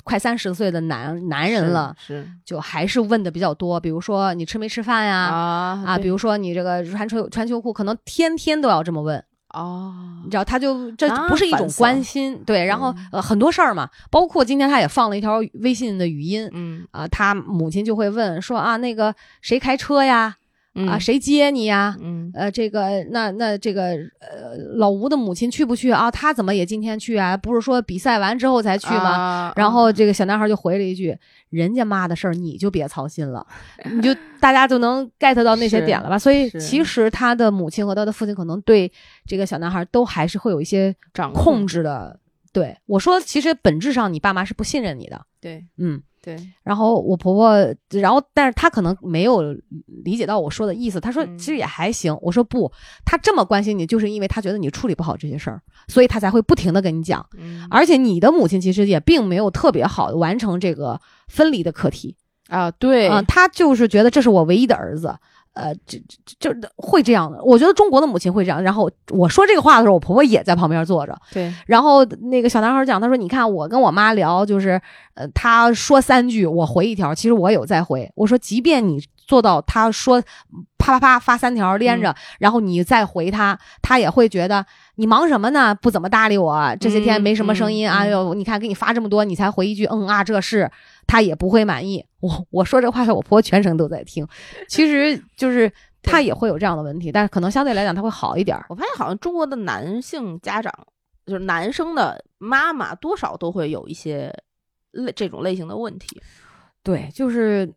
快三十岁的男男人了，是，是就还是问的比较多，比如说你吃没吃饭呀，啊，啊，比如说你这个穿穿穿秋裤，可能天天都要这么问。哦，你知道他就这不是一种关心，啊，对，然后，嗯、呃很多事儿嘛，包括今天他也放了一条微信的语音，嗯啊，呃，他母亲就会问说啊那个谁开车呀？啊，谁接你呀？嗯，呃，这个，那那这个，呃，老吴的母亲去不去啊？他怎么也今天去啊？不是说比赛完之后才去吗？啊，然后这个小男孩就回了一句：“人家妈的事儿你就别操心了，啊，你就大家就能 get 到那些点了吧？”所以其实他的母亲和他的父亲可能对这个小男孩都还是会有一些控制的。对，我说，其实本质上你爸妈是不信任你的。对，嗯。对，然后我婆婆，然后但是她可能没有理解到我说的意思，她说其实也还行，嗯、我说不，她这么关心你就是因为她觉得你处理不好这些事儿，所以她才会不停的跟你讲，嗯、而且你的母亲其实也并没有特别好完成这个分离的课题，啊，对，嗯，他就是觉得这是我唯一的儿子，呃，这这会这样的。我觉得中国的母亲会这样。然后我说这个话的时候，我婆婆也在旁边坐着。对。然后那个小男孩讲，他说：“你看，我跟我妈聊，就是呃，他说三句，我回一条。其实我有在回。我说，即便你做到他说啪啪啪发三条连着，嗯、然后你再回他，他也会觉得你忙什么呢？不怎么搭理我，这些天没什么声音。嗯、哎呦，你看给你发这么多，你才回一句嗯啊，这是。”他也不会满意。我我说这话的我婆婆全程都在听，其实就是他也会有这样的问题，但是可能相对来讲他会好一点。我发现好像中国的男性家长，就是男生的妈妈多少都会有一些类这种类型的问题。对，就是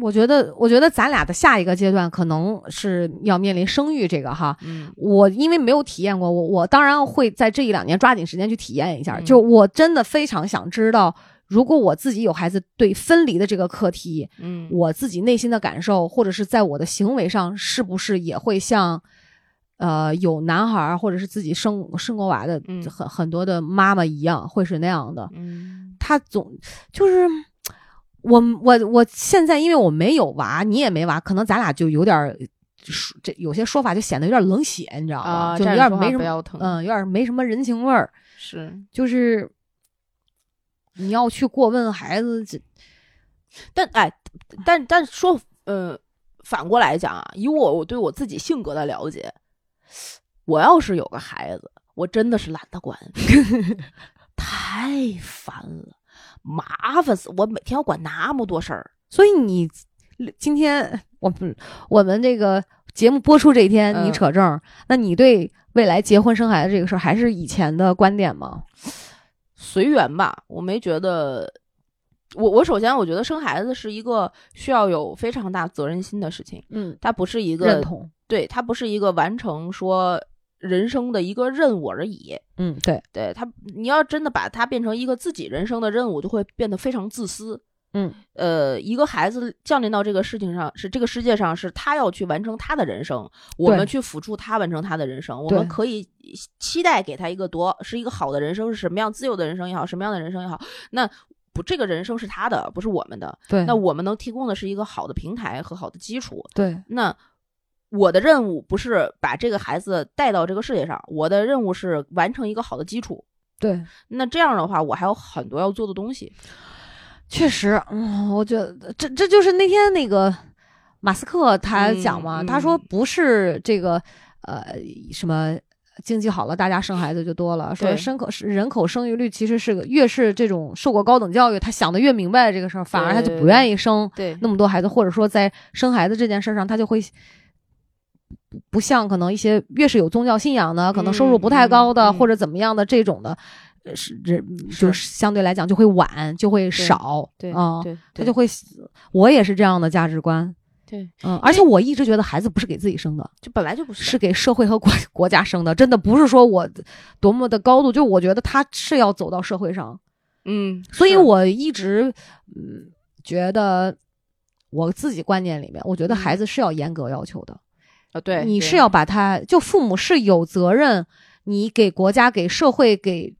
我觉得我觉得咱俩的下一个阶段可能是要面临生育这个哈。嗯，我因为没有体验过，我我当然会在这一两年抓紧时间去体验一下。嗯、就我真的非常想知道，如果我自己有孩子，对分离的这个课题，嗯，我自己内心的感受，或者是在我的行为上，是不是也会像，呃，有男孩或者是自己生生过娃的很、嗯、很多的妈妈一样，会是那样的。嗯，他总就是我我我现在因为我没有娃，你也没娃，可能咱俩就有点这有些说法就显得有点冷血，你知道吗？啊、就有点没什么，嗯，有点没什么人情味儿。是，就是。你要去过问孩子，但哎，但但说，呃，反过来讲啊，以我我对我自己性格的了解，我要是有个孩子，我真的是懒得管，太烦了，麻烦死！我每天要管那么多事儿，所以你今天我我们这个节目播出这一天，嗯、你扯证，那你对未来结婚生孩子这个事儿，还是以前的观点吗？随缘吧，我没觉得，我我首先我觉得生孩子是一个需要有非常大责任心的事情，嗯，它不是一个认同，对，它不是一个完成说人生的一个任务而已，嗯，对，对，它你要真的把它变成一个自己人生的任务，就会变得非常自私，嗯，呃，一个孩子降临到这个事情上，是这个世界上是他要去完成他的人生，我们去辅助他完成他的人生，我们可以期待给他一个多是一个好的人生，是什么样自由的人生也好，什么样的人生也好，那不这个人生是他的，不是我们的，对，那我们能提供的是一个好的平台和好的基础，对，那我的任务不是把这个孩子带到这个世界上，我的任务是完成一个好的基础，对，那这样的话我还有很多要做的东西。确实，嗯，我觉得这这就是那天那个马斯克他讲嘛，嗯嗯、他说不是这个呃什么经济好了，大家生孩子就多了，说人口人口生育率其实是个越是这种受过高等教育，他想的越明白这个事儿，反而他就不愿意生那么多孩子，或者说在生孩子这件事上，他就会不像可能一些越是有宗教信仰的，可能收入不太高的、嗯嗯、或者怎么样的这种的。是，就是相对来讲就会晚，就会少，对啊，对，他、嗯、就会。我也是这样的价值观，对，嗯，而且我一直觉得孩子不是给自己生的，就本来就不是，是给社会和国国家生的。真的不是说我多么的高度，就我觉得他是要走到社会上，嗯，所以我一直嗯觉得我自己观念里面，我觉得孩子是要严格要求的，啊、嗯，对，你是要把他，就父母是有责任，你给国家、给社会、给。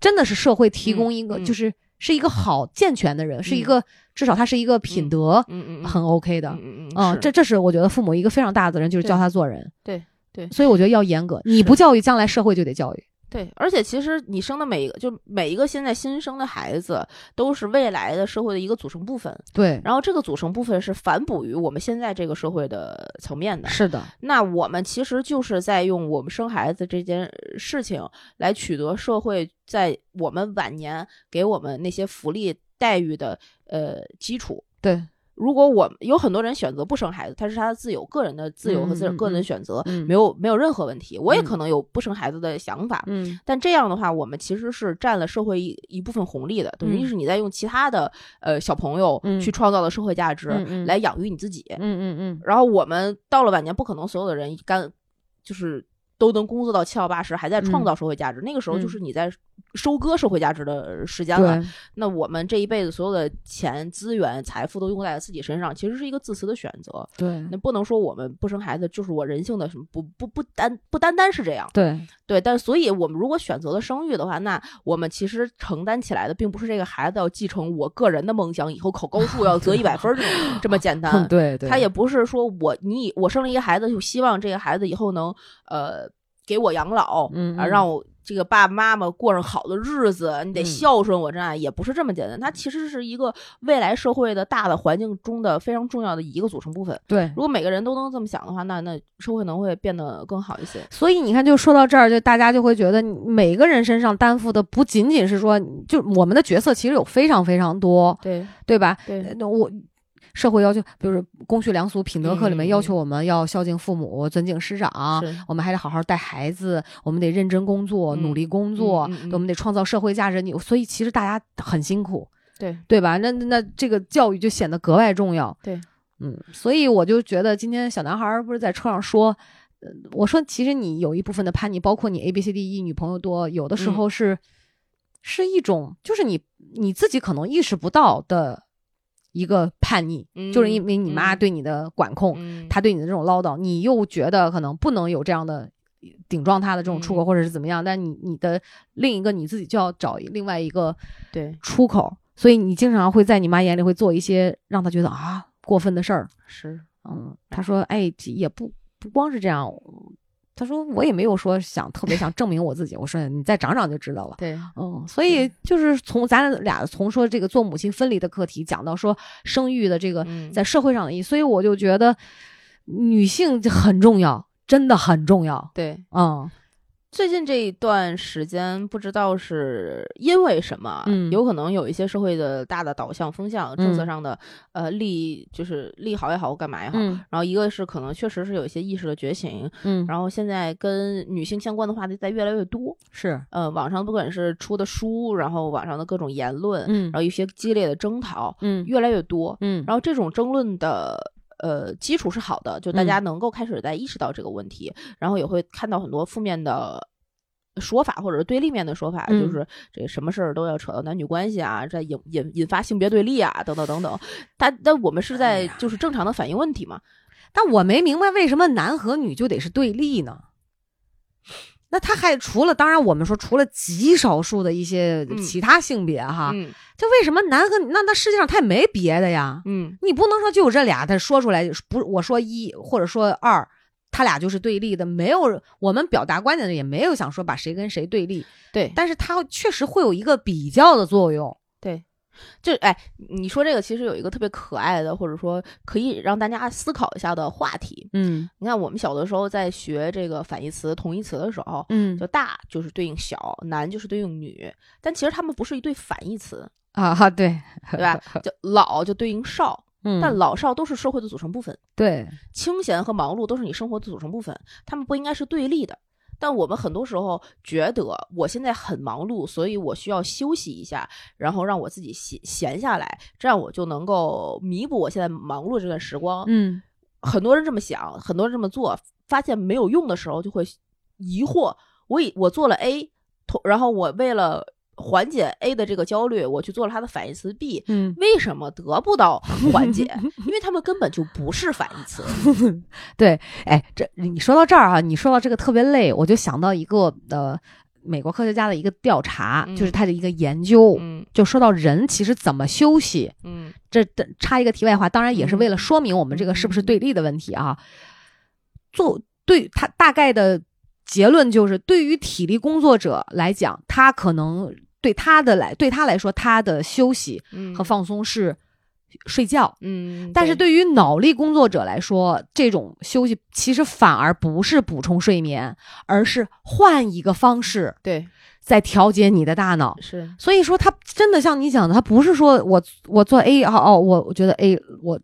真的是社会提供一个，嗯、就是是一个好健全的人，嗯、是一个至少他是一个品德，嗯嗯，很 OK 的，嗯嗯嗯，这这是我觉得父母一个非常大的责任，就是教他做人，对对，所以我觉得要严格，你不教育，将来社会就得教育，对，而且其实你生的每一个，就每一个现在新生的孩子，都是未来的社会的一个组成部分，对，然后这个组成部分是反哺于我们现在这个社会的层面的，是的，那我们其实就是在用我们生孩子这件事情来取得社会。在我们晚年给我们那些福利待遇的呃基础，对，如果我有很多人选择不生孩子，他是他的自由，个人的自由和自、嗯、个人的选择，嗯、没有没有任何问题。我也可能有不生孩子的想法，嗯，但这样的话，我们其实是占了社会一一部分红利的，等于是你在用其他的呃小朋友去创造的社会价值来养育你自己，嗯嗯嗯。然后我们到了晚年，不可能所有的人干就是。都能工作到七老八十还在创造社会价值、嗯、那个时候就是你在收割社会价值的时间了。那我们这一辈子所有的钱、资源、财富都用在自己身上，其实是一个自私的选择。对，那不能说我们不生孩子就是我人性的什么，不不不单不单单是这样。对对，但所以我们如果选择了生育的话，那我们其实承担起来的并不是这个孩子要继承我个人的梦想，以后考高数要得一百分这种这么简单。对，他也不是说我你我生了一个孩子就希望这个孩子以后能呃给我养老，嗯，啊让我。这个爸爸妈妈过上好的日子，你得孝顺我这样，嗯，也不是这么简单。它其实是一个未来社会的大的环境中的非常重要的一个组成部分。对，如果每个人都能这么想的话，那那社会能会变得更好一些。所以你看，就说到这儿，就大家就会觉得每个人身上担负的不仅仅是说，就我们的角色其实有非常非常多，对对吧？对，那我。社会要求，比如公序良俗、品德课里面要求我们要孝敬父母、嗯、尊敬师长，我们还得好好带孩子，我们得认真工作、嗯、努力工作、嗯嗯嗯，我们得创造社会价值。你所以其实大家很辛苦，对对吧？那那这个教育就显得格外重要。对，嗯，所以我就觉得今天小男孩不是在车上说，呃、我说其实你有一部分的叛逆，包括你 A B C D E 女朋友多，有的时候是、嗯、是一种就是你你自己可能意识不到的。一个叛逆，就是因为你妈对你的管控，嗯、她对你的这种唠叨、嗯，你又觉得可能不能有这样的顶撞她的这种出口，或者是怎么样，嗯、但你你的另一个你自己就要找另外一个对出口，所以你经常会在你妈眼里会做一些让她觉得啊过分的事儿。是，嗯，她说，哎，也不不光是这样。他说：“我也没有说想特别想证明我自己。”我说：“你再长长就知道了。”对，嗯，所以就是从咱俩从说这个做母亲分离的课题，讲到说生育的这个在社会上的意义，嗯、所以我就觉得女性很重要，真的很重要。对，嗯，最近这一段时间，不知道是因为什么，嗯、有可能有一些社会的大的导向、风向、政策上的、嗯、呃利，就是利好也好，干嘛也好。嗯、然后一个是可能确实是有一些意识的觉醒，嗯，然后现在跟女性相关的话题在越来越多，是，呃，网上不管是出的书，然后网上的各种言论，嗯，然后一些激烈的争讨，嗯，越来越多，嗯，然后这种争论的。呃，基础是好的，就大家能够开始在意识到这个问题，嗯、然后也会看到很多负面的说法，或者是对立面的说法，嗯、就是这什么事儿都要扯到男女关系啊，在引引引发性别对立啊，等等等等。但但我们是在就是正常的反映问题嘛？但我没明白为什么男和女就得是对立呢？那他还除了当然我们说除了极少数的一些其他性别哈，嗯嗯、就为什么男和那那世界上他也没别的呀，嗯，你不能说就有这俩，他说出来不我说一或者说二，他俩就是对立的，没有我们表达观点的也没有想说把谁跟谁对立，对，但是他确实会有一个比较的作用，对。就哎，你说这个其实有一个特别可爱的，或者说可以让大家思考一下的话题。嗯，你看我们小的时候在学这个反义词、同义词的时候，嗯，就大就是对应小，男就是对应女，但其实他们不是一对反义词啊，对对吧？就老就对应少。但老少都是社会的组成部分，对，清闲和忙碌都是你生活的组成部分，他们不应该是对立的。但我们很多时候觉得我现在很忙碌，所以我需要休息一下，然后让我自己闲闲下来，这样我就能够弥补我现在忙碌这段时光。嗯，很多人这么想，很多人这么做，发现没有用的时候就会疑惑，我以我做了 A， 然后我为了缓解 A 的这个焦虑，我去做了它的反义词 B，嗯、为什么得不到缓解？因为他们根本就不是反义词。对，哎，这你说到这儿啊，你说到这个特别累，我就想到一个呃，美国科学家的一个调查，嗯、就是他的一个研究，嗯、就说到人其实怎么休息。嗯，这插一个题外话，当然也是为了说明我们这个是不是对立的问题啊。做对他大概的结论就是，对于体力工作者来讲，他可能。对他的来，对他来说，他的休息和放松是睡觉。嗯，但是对于脑力工作者来说，这种休息其实反而不是补充睡眠，而是换一个方式，对，在调节你的大脑。是，所以说他真的像你讲的，他不是说我我做 A， 哦哦，我我觉得 A 我。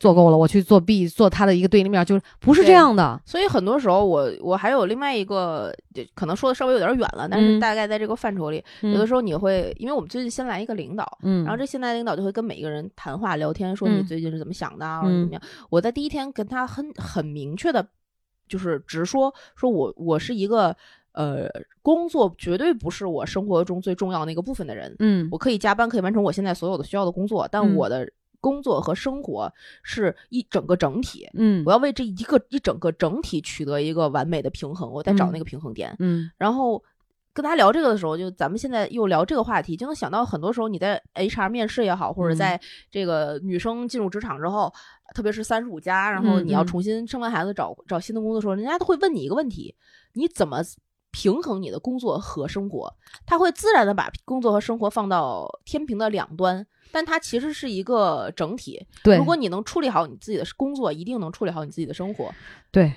做够了，我去做 B， 做他的一个对立面，就是不是这样的。所以很多时候我，我我还有另外一个，可能说的稍微有点远了，但是大概在这个范畴里，嗯、有的时候你会，因为我们最近新来一个领导，嗯，然后这新来领导就会跟每一个人谈话聊天，说你最近是怎么想的，嗯、或者怎么样。我在第一天跟他很很明确的，就是直说，说我我是一个呃，工作绝对不是我生活中最重要的一个部分的人。嗯，我可以加班，可以完成我现在所有的需要的工作，但我的工作和生活是一整个整体。嗯，我要为这一个一整个整体取得一个完美的平衡，我在找那个平衡点。嗯，然后跟大家聊这个的时候，就咱们现在又聊这个话题，就能想到很多时候你在 H R 面试也好，或者在这个女生进入职场之后，嗯、特别是三十五加，然后你要重新生完孩子找、嗯、找新的工作的时候，人家都会问你一个问题：你怎么平衡你的工作和生活？他会自然的把工作和生活放到天平的两端，但它其实是一个整体。对，如果你能处理好你自己的工作，一定能处理好你自己的生活。对，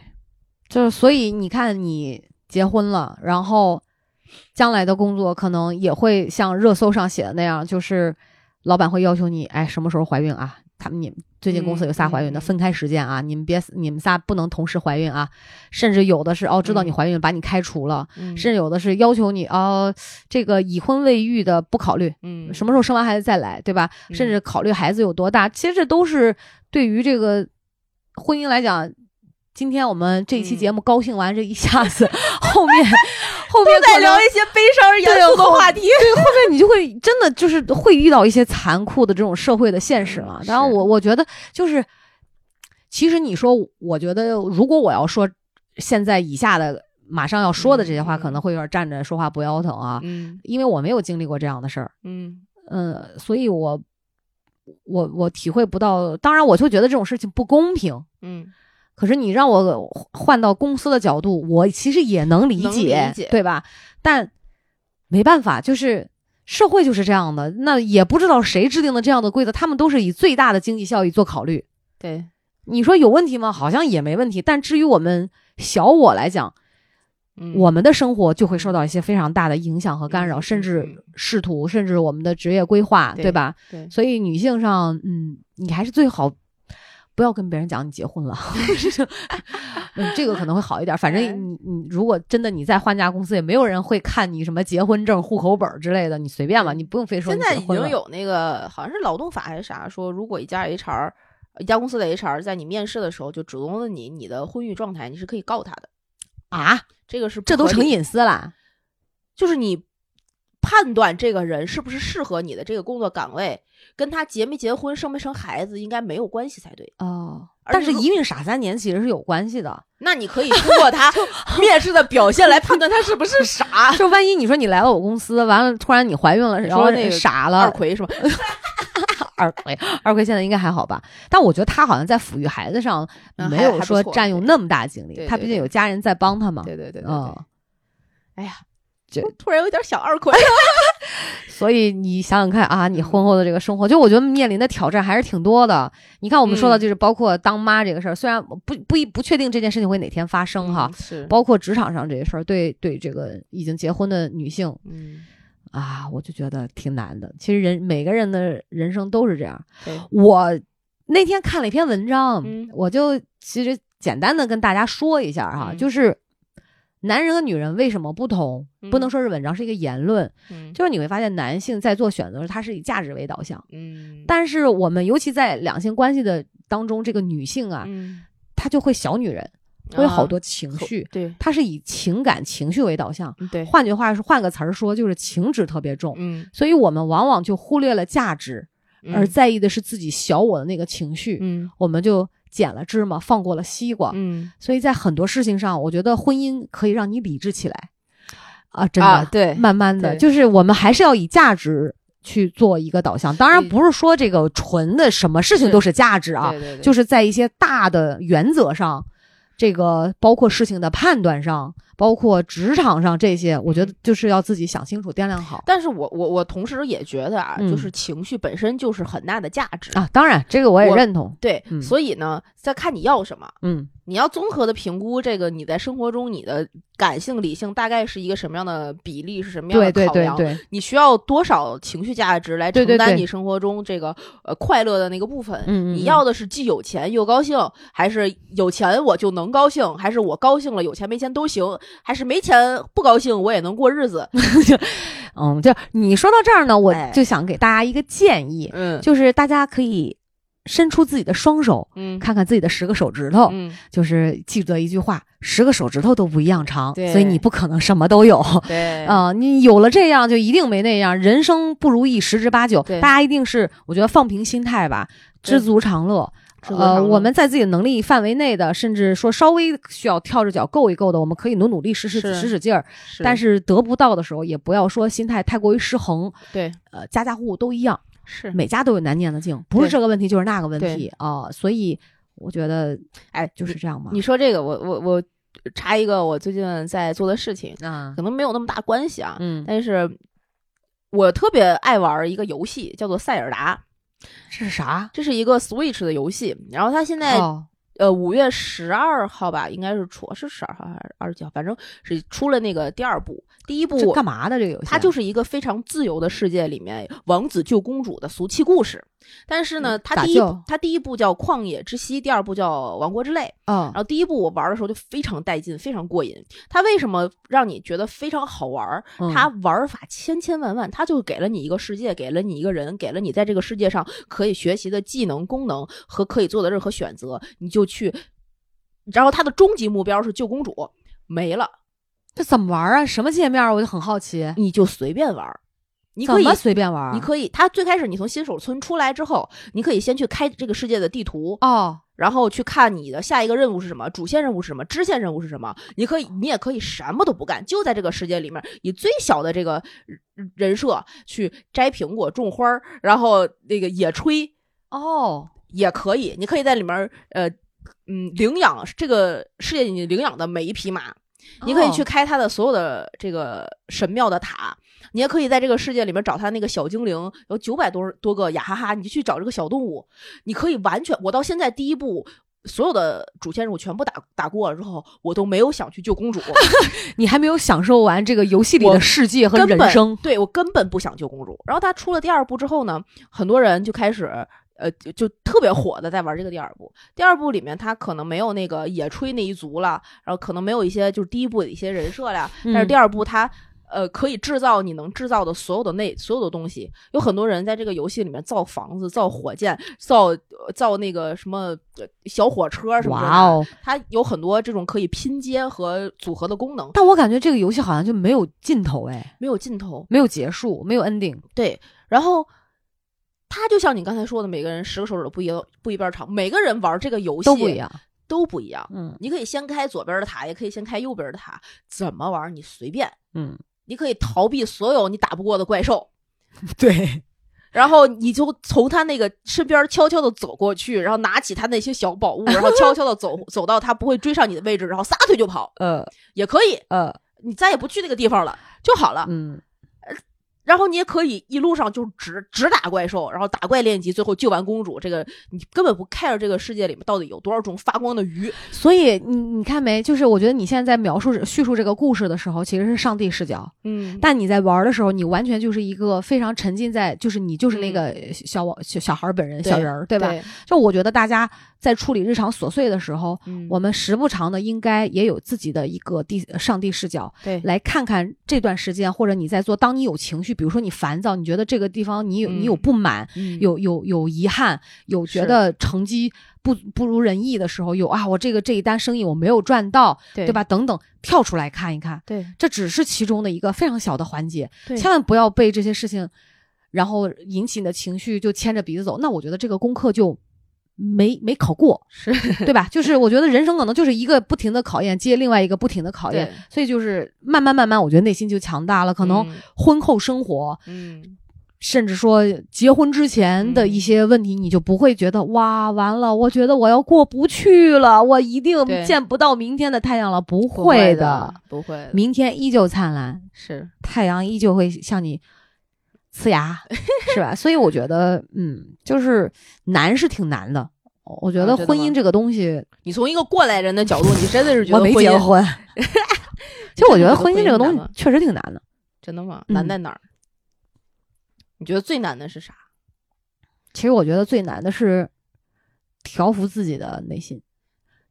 就是所以你看，你结婚了，然后。将来的工作可能也会像热搜上写的那样，就是老板会要求你，哎，什么时候怀孕啊？他们你最近公司有仨怀孕的，嗯、分开时间啊，你们别你们仨不能同时怀孕啊。甚至有的是哦，知道你怀孕、嗯、把你开除了，嗯、甚至有的是要求你哦，这个已婚未育的不考虑，嗯，什么时候生完孩子再来，对吧？嗯、甚至考虑孩子有多大，其实这都是对于这个婚姻来讲。今天我们这一期节目高兴完这一下子，嗯、后面后面再聊一些悲伤严肃的话题，对，后面你就会真的就是会遇到一些残酷的这种社会的现实了。嗯、然后我我觉得就是，其实你说，我觉得如果我要说现在以下的马上要说的这些话，嗯、可能会有点站着说话不腰疼啊，嗯，因为我没有经历过这样的事儿，嗯呃，所以我我我体会不到，当然我就觉得这种事情不公平，嗯。可是你让我换到公司的角度，我其实也能理解，理解对吧？但没办法，就是社会就是这样的。那也不知道谁制定的这样的规则，他们都是以最大的经济效益做考虑。对，你说有问题吗？好像也没问题。但至于我们小我来讲，嗯、我们的生活就会受到一些非常大的影响和干扰，嗯、甚至仕途，甚至我们的职业规划， 对, 对吧？对。所以女性上，嗯，你还是最好。不要跟别人讲你结婚了、嗯，这个可能会好一点。反正你你如果真的你在换家公司，也没有人会看你什么结婚证、户口本之类的，你随便吧，你不用非说你结婚了。现在已经有那个好像是劳动法还是啥，说如果一家 H R 一家公司的 H R 在你面试的时候就主动问你你的婚育状态，你是可以告他的啊。这个是这都成隐私了，就是你判断这个人是不是适合你的这个工作岗位。跟他结没结婚、生没生孩子应该没有关系才对哦，但是一命傻三年其实是有关系的。那你可以通过他面试的表现来判断他是不是傻。就万一你说你来了我公司，完了突然你怀孕了，然后那个傻了，二奎是吧？二奎，二奎现在应该还好吧？但我觉得他好像在抚育孩子上没有说占用那么大精力，嗯、他毕竟有家人在帮他嘛。对对对 对, 对, 对, 对、嗯。哎呀。突然有点小二奎所以你想想看啊，你婚后的这个生活，就我觉得面临的挑战还是挺多的。你看我们说到就是包括当妈这个事儿，嗯、虽然不不不确定这件事情会哪天发生哈，嗯、是包括职场上这些事儿，对对这个已经结婚的女性，嗯啊，我就觉得挺难的。其实人每个人的人生都是这样。我那天看了一篇文章，嗯、我就其实简单的跟大家说一下哈，嗯、就是。男人和女人为什么不同？不能说是文章，是一个言论。嗯，就是你会发现，男性在做选择时，他是以价值为导向。嗯，但是我们尤其在两性关系的当中，这个女性啊，嗯、她就会小女人，会有好多情绪。啊、对，她是以情感情绪为导向。对，换句话是换个词儿说，就是情志特别重。嗯，所以我们往往就忽略了价值，嗯、而在意的是自己小我的那个情绪。嗯，我们就。捡了芝麻放过了西瓜，嗯，所以在很多事情上我觉得婚姻可以让你理智起来啊，真的、啊、对，慢慢的就是我们还是要以价值去做一个导向，当然不是说这个纯的什么事情都是价值啊，对对对对，就是在一些大的原则上，这个包括事情的判断上，包括职场上这些，我觉得就是要自己想清楚、掂量好。但是我我我同时也觉得啊，嗯、就是情绪本身就是很大的价值啊。当然，这个我也认同。对，嗯、所以呢，再看你要什么，嗯，你要综合的评估这个你在生活中你的感性、理性大概是一个什么样的比例，是什么样的考量，对对对对，你需要多少情绪价值来承担你生活中这个呃快乐的那个部分。嗯嗯嗯，你要的是既有钱又高兴，还是有钱我就能高兴，还是我高兴了有钱没钱都行？还是没钱不高兴我也能过日子嗯，就你说到这儿呢，我就想给大家一个建议，哎、嗯，就是大家可以伸出自己的双手，嗯，看看自己的十个手指头，嗯，就是记住的一句话，十个手指头都不一样长，所以你不可能什么都有，对啊、呃，你有了这样就一定没那样，人生不如意十之八九，大家一定是我觉得放平心态吧，知足常乐。呃，我们在自己的能力范围内的，甚至说稍微需要跳着脚够一够的，我们可以努努力使使使使劲儿。但是得不到的时候，也不要说心态太过于失衡。对，呃，家家户户都一样，是每家都有难念的经，不是这个问题就是那个问题啊、呃。所以我觉得，哎，就是这样嘛。你说这个，我我我查一个我最近在做的事情啊、嗯，可能没有那么大关系啊，嗯，但是我特别爱玩一个游戏，叫做《塞尔达》。这是啥？这是一个 Switch 的游戏，然后它现在、oh. 呃五月十二号吧，应该是出是十二号还是二十几号，反正是出了那个第二部。第一部这干嘛的这个游戏、啊？它就是一个非常自由的世界里面王子救公主的俗气故事。但是呢，它第一它第一部叫《旷野之息》，第二部叫《王国之泪》。嗯，然后第一部我玩的时候就非常带劲，非常过瘾。它为什么让你觉得非常好玩？它玩法千千万万，它就给了你一个世界，给了你一个人，给了你在这个世界上可以学习的技能、功能和可以做的任何选择，你就去。然后它的终极目标是救公主，没了。这怎么玩啊？什么界面？我就很好奇。你就随便玩。你可以怎么随便玩？你可以，他最开始你从新手村出来之后，你可以先去开这个世界的地图哦，然后去看你的下一个任务是什么，主线任务是什么，支线任务是什么。你可以，你也可以什么都不干，就在这个世界里面，以最小的这个人设去摘苹果、种花，然后那个野炊哦，也可以。你可以在里面，呃，嗯，领养这个世界你领养的每一匹马。你可以去开他的所有的这个神庙的塔，你也可以在这个世界里面找他那个小精灵，有九百多多个雅哈哈，你就去找这个小动物。你可以完全，我到现在第一步所有的主线任务全部打打过了之后，我都没有想去救公主。你还没有享受完这个游戏里的世界和人生。对，我根本不想救公主。然后他出了第二部之后呢，很多人就开始呃就，就特别火的在玩这个第二部。第二部里面他可能没有那个野炊那一族了，然后可能没有一些就是第一部的一些人设了，但是第二部他、嗯、呃可以制造你能制造的所有的那所有的东西。有很多人在这个游戏里面造房子、造火箭、造造那个什么小火车什么的。哇哦，它有很多这种可以拼接和组合的功能。但我感觉这个游戏好像就没有尽头，哎，没有尽头，没有结束，没有 ending。对，然后。他就像你刚才说的，每个人十个手指头不一不一边长，每个人玩这个游戏都不一样，都不一样。嗯，你可以先开左边的塔，也可以先开右边的塔，怎么玩你随便。嗯，你可以逃避所有你打不过的怪兽，对，然后你就从他那个身边悄悄的走过去，然后拿起他那些小宝物，然后悄悄的走走到他不会追上你的位置，然后撒腿就跑。呃，也可以，呃，你再也不去那个地方了就好了。嗯。然后你也可以一路上就只只打怪兽，然后打怪练级，最后救完公主。这个你根本不 care 这个世界里面到底有多少种发光的鱼。所以你你看没，就是我觉得你现在在描述叙述这个故事的时候，其实是上帝视角，嗯，但你在玩的时候，你完全就是一个非常沉浸在，就是你就是那个小、嗯、小, 小孩本人小人，对吧？对，就我觉得大家在处理日常琐碎的时候，嗯，我们时不常的应该也有自己的一个地上帝视角，对，来看看这段时间，或者你在做，当你有情绪。比如说你烦躁，你觉得这个地方你有、嗯、你有不满、嗯、有有有遗憾，有觉得成绩不不如人意的时候，有啊，我这个这一单生意我没有赚到， 对, 对吧？等等，跳出来看一看，对，这只是其中的一个非常小的环节，千万不要被这些事情，然后引起你的情绪就牵着鼻子走。那我觉得这个功课就。没没考过，是对吧？就是我觉得人生可能就是一个不停的考验接另外一个不停的考验，所以就是慢慢慢慢，我觉得内心就强大了。可能婚后生活，嗯，甚至说结婚之前的一些问题，嗯、你就不会觉得哇完了，我觉得我要过不去了，我一定见不到明天的太阳了。不会的，不会的，明天依旧灿烂，是太阳依旧会向你。呲牙是吧？所以我觉得，嗯，就是难是挺难的。我觉得婚姻这个东西，啊、你从一个过来人的角度，你真的是觉得婚姻我没结婚。其实我觉得婚姻这个东西确实挺难的。真的吗？难在哪儿、嗯？你觉得最难的是啥？其实我觉得最难的是调服自己的内心，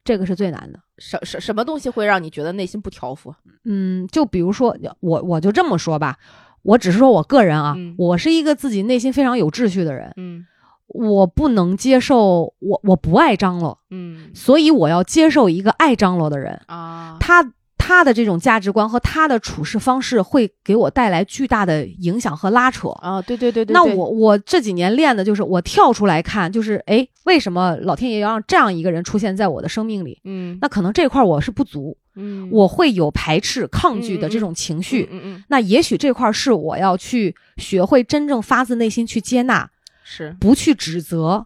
这个是最难的。什什什么东西会让你觉得内心不调服？嗯，就比如说我，我就这么说吧。我只是说我个人啊、嗯、我是一个自己内心非常有秩序的人，嗯，我不能接受，我我不爱张罗，嗯，所以我要接受一个爱张罗的人啊，他他的这种价值观和他的处事方式会给我带来巨大的影响和拉扯啊，对对对 对, 对。那我我这几年练的就是我跳出来看，就是哎，为什么老天爷要让这样一个人出现在我的生命里？嗯，那可能这块我是不足，嗯，我会有排斥、抗拒的这种情绪，嗯 嗯, 嗯, 嗯, 嗯。那也许这块是我要去学会真正发自内心去接纳。是不去指责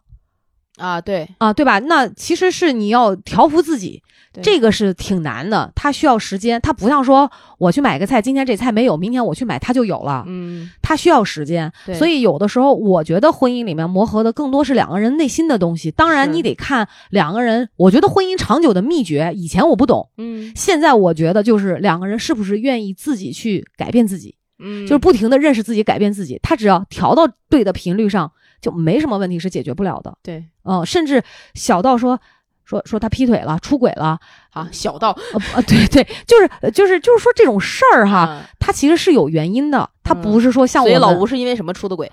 啊，对啊，对吧？那其实是你要调服自己，这个是挺难的，它需要时间，它不像说我去买个菜，今天这菜没有，明天我去买它就有了，嗯，它需要时间。所以有的时候我觉得婚姻里面磨合的更多是两个人内心的东西，当然你得看两个人，我觉得婚姻长久的秘诀，以前我不懂，嗯，现在我觉得就是两个人是不是愿意自己去改变自己，嗯，就是不停的认识自己，改变自己，他只要调到对的频率上，就没什么问题是解决不了的。对，嗯，甚至小到说说说他劈腿了、出轨了啊，小到啊，对对，就是就是就是说这种事儿哈，嗯，它其实是有原因的，它不是说像我们，嗯，所以老吴是因为什么出的轨？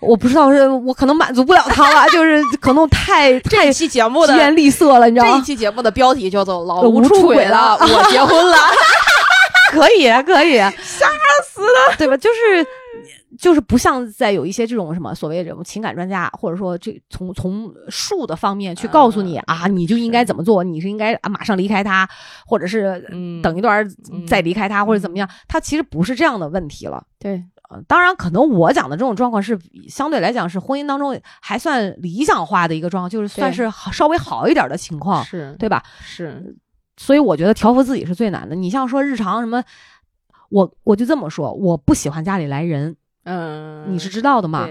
我不知道，是我可能满足不了他了，就是可能太这一期节目的疾言厉色了，你知道吗？这一期节目的标题叫做"老吴出轨了，我结婚了"，可以可以，吓死了，对吧？就是。就是不像在有一些这种什么所谓的情感专家，或者说这从从术的方面去告诉你，嗯，啊，你就应该怎么做，你是应该，啊，马上离开他，或者是等一段再离开他，嗯，或者怎么样，他其实不是这样的问题了。对，呃，当然可能我讲的这种状况是相对来讲是婚姻当中还算理想化的一个状况，就是算是稍微好一点的情况，是对吧？是，所以我觉得调服自己是最难的。你像说日常什么，我我就这么说，我不喜欢家里来人。嗯，你是知道的嘛？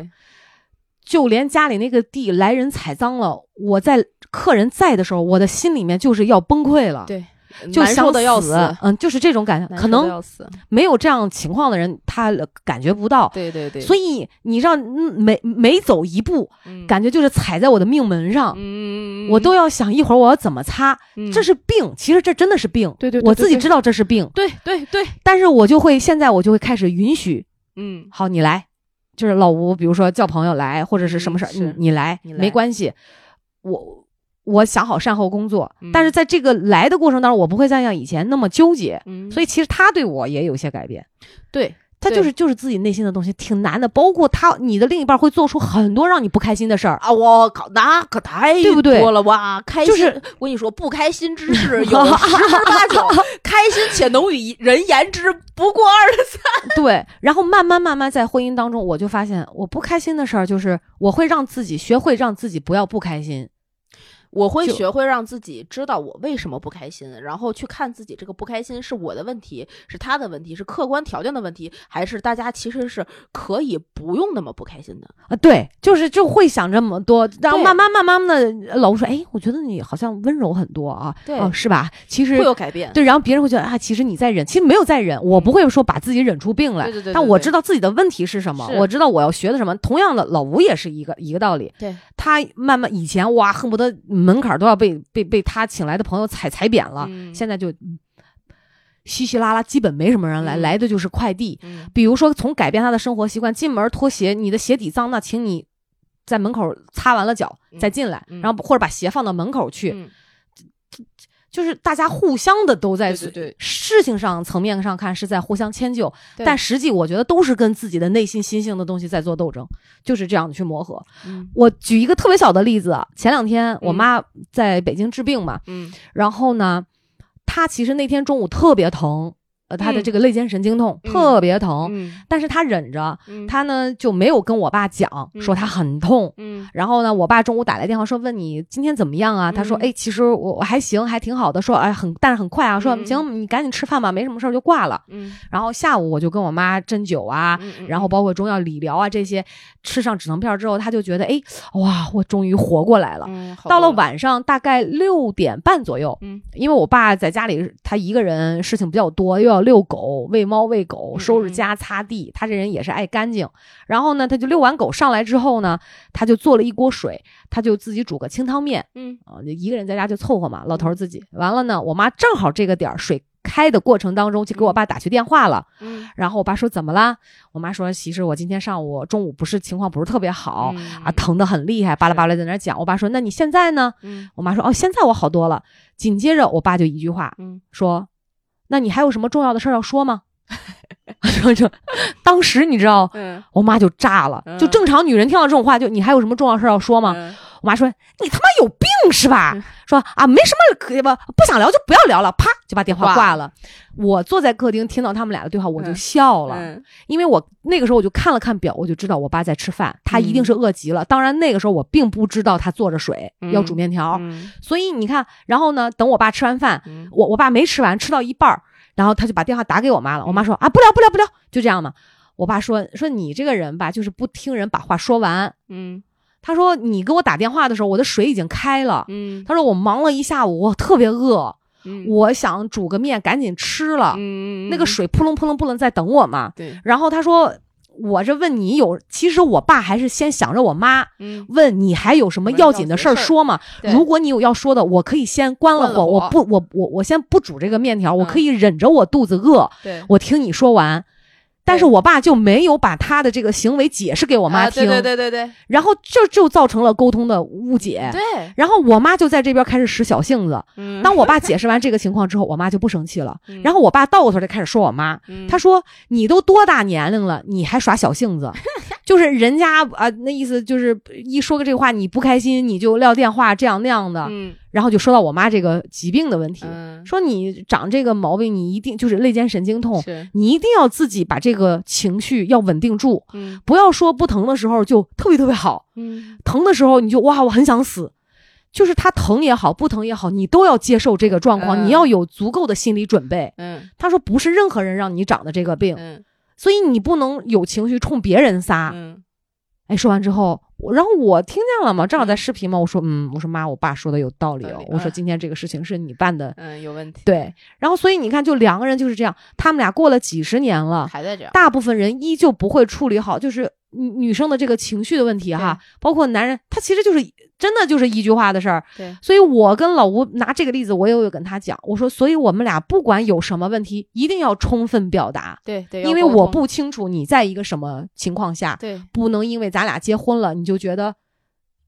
就连家里那个地来人踩脏了，我在客人在的时候，我的心里面就是要崩溃了，对，就想死，要死，嗯，就是这种感觉。可能没有这样情况的人，他感觉不到。对对对。所以你让每每走一步，嗯，感觉就是踩在我的命门上，嗯，我都要想一会儿我要怎么擦，嗯，这是病，其实这真的是病。对对， 对, 对, 对, 对，我自己知道这是病。对对 对, 对, 对。但是我就会现在我就会开始允许。嗯，好，你来，就是老吴，比如说叫朋友来，或者是什么事儿，嗯，你你来，没关系，我我想好善后工作，嗯，但是在这个来的过程当中，我不会再像以前那么纠结，嗯，所以其实他对我也有些改变，对，他就是就是自己内心的东西，挺难的，包括他你的另一半会做出很多让你不开心的事儿啊，我靠，那可太多了哇，开心，就是我跟你说，不开心之事有十之八九，开心且能与人言之。不过二十三，对，然后慢慢慢慢在婚姻当中，我就发现我不开心的事儿，就是我会让自己学会让自己不要不开心，我会学会让自己知道我为什么不开心，然后去看自己这个不开心是我的问题，是他的问题，是客观条件的问题，还是大家其实是可以不用那么不开心的啊？对，就是就会想这么多，然后慢慢慢慢的，老吴说，哎，我觉得你好像温柔很多啊，对，哦，是吧？其实会有改变，对，然后别人会觉得啊，其实你在忍，其实没有在忍，我不会说把自己忍出病来，嗯，对对对对对，但我知道自己的问题是什么，是我知道我要学的什么。同样的，老吴也是一个一个道理，对，他慢慢以前哇，恨不得。门槛都要被被被他请来的朋友踩踩扁了，嗯，现在就稀稀拉拉，基本没什么人来，嗯，来的就是快递，嗯。比如说从改变他的生活习惯，进门脱鞋，你的鞋底脏，那请你在门口擦完了脚，嗯，再进来，嗯，然后或者把鞋放到门口去，嗯，就是大家互相的都在，对对对，事情上层面上看是在互相迁就，但实际我觉得都是跟自己的内心心性的东西在做斗争，就是这样去磨合，嗯。我举一个特别小的例子啊，前两天我妈在北京治病嘛，嗯，然后呢，她其实那天中午特别疼，呃，她的这个肋间神经痛，嗯，特别疼，嗯，但是她忍着，嗯，她呢就没有跟我爸讲，嗯，说她很痛，嗯。然后呢，我爸中午打来电话说，问你今天怎么样啊？他说，哎，其实我我还行，还挺好的。说，哎，很，但是很快啊。说，行，你赶紧吃饭吧，没什么事儿就挂了。嗯。然后下午我就跟我妈针灸啊，然后包括中药理疗啊这些，吃上止疼片之后，他就觉得，哎，哇，我终于活过来了。到了晚上大概六点半左右，嗯，因为我爸在家里他一个人事情比较多，又要遛狗、喂猫、喂狗、收拾家、擦地，他这人也是爱干净。然后呢，他就遛完狗上来之后呢，他就做了一锅水，他就自己煮个清汤面，嗯，啊，一个人在家就凑合嘛，老头自己。完了呢，我妈正好这个点儿水开的过程当中就给我爸打去电话了，嗯，然后我爸说怎么啦？我妈说其实我今天上午中午不是情况不是特别好、嗯、啊，疼得很厉害，巴拉巴拉在那讲。我爸说那你现在呢？嗯，我妈说哦现在我好多了。紧接着我爸就一句话，嗯，说那你还有什么重要的事要说吗？当时你知道、嗯、我妈就炸了，就正常女人听到这种话就你还有什么重要事要说吗、嗯、我妈说你他妈有病是吧、嗯、说啊没什么可不想聊就不要聊了，啪就把电话挂了。我坐在客厅听到他们俩的对话我就笑了、嗯嗯、因为我那个时候我就看了看表，我就知道我爸在吃饭，他一定是饿极了、嗯、当然那个时候我并不知道他坐着水、嗯、要煮面条、嗯、所以你看，然后呢等我爸吃完饭、嗯、我我爸没吃完，吃到一半然后他就把电话打给我妈了，我妈说啊不聊不聊不聊，就这样嘛。我爸说说你这个人吧，就是不听人把话说完。嗯，他说你给我打电话的时候，我的水已经开了。嗯，他说我忙了一下午，我特别饿，嗯、我想煮个面赶紧吃了。嗯，那个水扑棱扑棱扑棱在等我嘛。对。然后他说我这问你有，其实我爸还是先想着我妈，嗯、问你还有什么要紧的事儿说嘛？如果你有要说的，我可以先关了火，我, 我不，我我我先不煮这个面条、嗯，我可以忍着我肚子饿，对，我听你说完。但是我爸就没有把他的这个行为解释给我妈听，啊、对对对对对，然后就就造成了沟通的误解，对，然后我妈就在这边开始使小性子。嗯，当我爸解释完这个情况之后，我妈就不生气了。嗯、然后我爸倒过头就开始说我妈，嗯、他说你都多大年龄了，你还耍小性子，就是人家啊、呃、那意思就是一说个这个话你不开心你就撂电话这样那样的。嗯。然后就说到我妈这个疾病的问题，嗯、说你长这个毛病，你一定就是肋间神经痛，你一定要自己把这个情绪要稳定住，嗯、不要说不疼的时候就特别特别好，嗯、疼的时候你就哇我很想死，就是他疼也好不疼也好你都要接受这个状况，嗯、你要有足够的心理准备。嗯，他说不是任何人让你长的这个病，嗯、所以你不能有情绪冲别人撒。嗯哎，说完之后，然后我听见了嘛，正好在视频嘛，我说，嗯，我说妈，我爸说的有道理哦，我说今天这个事情是你办的，嗯，有问题，对，然后所以你看，就两个人就是这样，他们俩过了几十年了，还在这样，大部分人依旧不会处理好，就是女生的这个情绪的问题哈，包括男人，他其实就是真的就是一句话的事儿，对，所以我跟老吴拿这个例子，我也有跟他讲，我说，所以我们俩不管有什么问题，一定要充分表达，对对，因为我不清楚你在一个什么情况下，对，不能因为咱俩结婚了，你就觉得，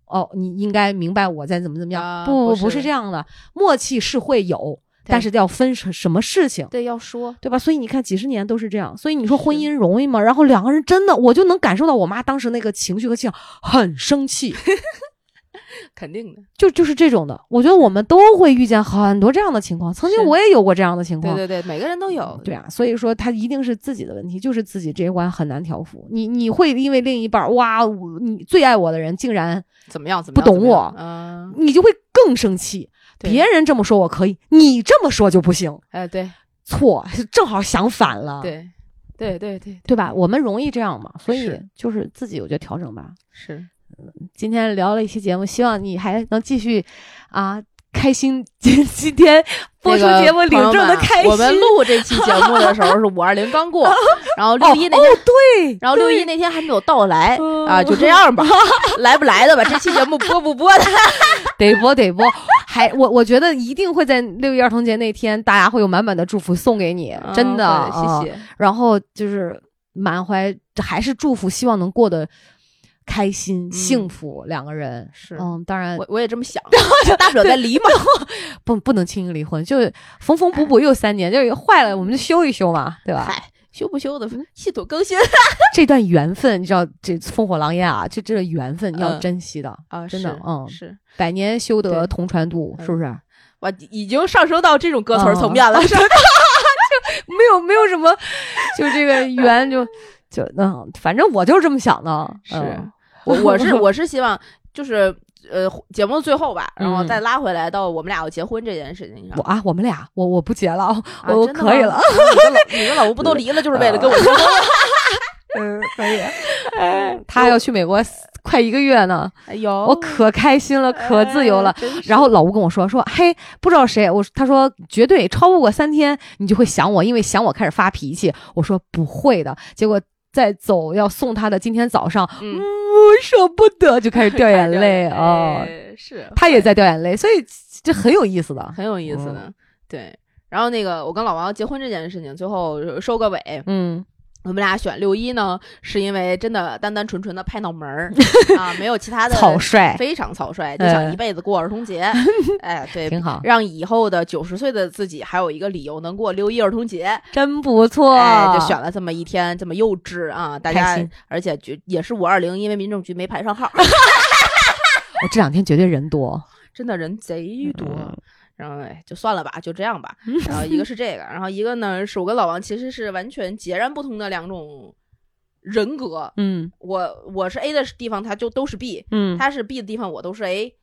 哦，你应该明白我在怎么怎么样，啊、不不 是, 不是这样的，默契是会有。但是要分什么事情，对，要说，对吧？所以你看几十年都是这样，所以你说婚姻容易吗？然后两个人真的，我就能感受到我妈当时那个情绪和气，很生气，肯定的，就就是这种的。我觉得我们都会遇见很多这样的情况，曾经我也有过这样的情况，对对对，每个人都有，对啊。所以说他一定是自己的问题，就是自己这一关很难调服。你你会因为另一半，哇，你最爱我的人竟然怎么样怎么样不懂我，嗯，你就会更生气。别人这么说我可以，你这么说就不行。哎、呃，对，错，正好想反了。对，对对对，对吧？我们容易这样嘛，所以就是自己我觉得调整吧。是，今天聊了一期节目，希望你还能继续啊开心。今天播出节目领证的开心。那个、我们录这期节目的时候是五二零刚过，然后六一那天、哦哦、对，然后六一那天还没有到来啊，就这样吧，来不来的吧？这期节目播不播的？得播得播。还我我觉得一定会在六一儿童节那天，大家会有满满的祝福送给你，嗯、真的、嗯，谢谢。然后就是满怀还是祝福，希望能过得开心、嗯、幸福，两个人是嗯，当然我我也这么想，大不了再离嘛，不不能轻易离婚，就缝缝补补又三年，就坏了我们就修一修嘛，对吧？嗨，修不修的，系统更新。这段缘分，你知道这烽火狼烟啊，这这缘分要珍惜的、嗯、啊，真的，嗯是。百年修得同船渡，是不是？我已经上升到这种歌词层面了，嗯、就没有没有什么，就这个缘就就嗯，反正我就是这么想的。是，嗯、我我是我是希望就是呃节目的最后吧，然后再拉回来到我们俩要结婚这件事情上。我、嗯、啊，我们俩我我不结了，我、啊、我可以了。你跟老吴不都离了，就是为了跟我结婚？嗯，可以。哎，他要去美国快一个月呢，哎呦，我可开心了，可自由了。哎、然后老吴跟我说说，嘿，不知道谁，我他说绝对超不过三天，你就会想我，因为想我开始发脾气。我说不会的，结果在走要送他的今天早上，嗯，我舍不得，就开始掉眼泪啊、哦哎。是，他也在掉眼泪，所以这很有意思的，很有意思的，嗯、对。然后那个我跟老王结婚这件事情最后收个尾，嗯，我们俩选六一呢是因为真的单单纯纯的拍脑门儿啊，没有其他的草率，非常草率，就想一辈子过儿童节，哎，对，挺好，让以后的九十岁的自己还有一个理由能过六一儿童节，真不错，哎，就选了这么一天，这么幼稚啊，大家，而且也是五二零，因为民政局没排上号，我这两天绝对人多，真的人贼多。嗯，然后哎，就算了吧，就这样吧。然后一个是这个，然后一个呢是我跟老王其实是完全截然不同的两种人格。嗯，我我是 A 的地方，他就都是 B。嗯，他是 B 的地方，我都是 A。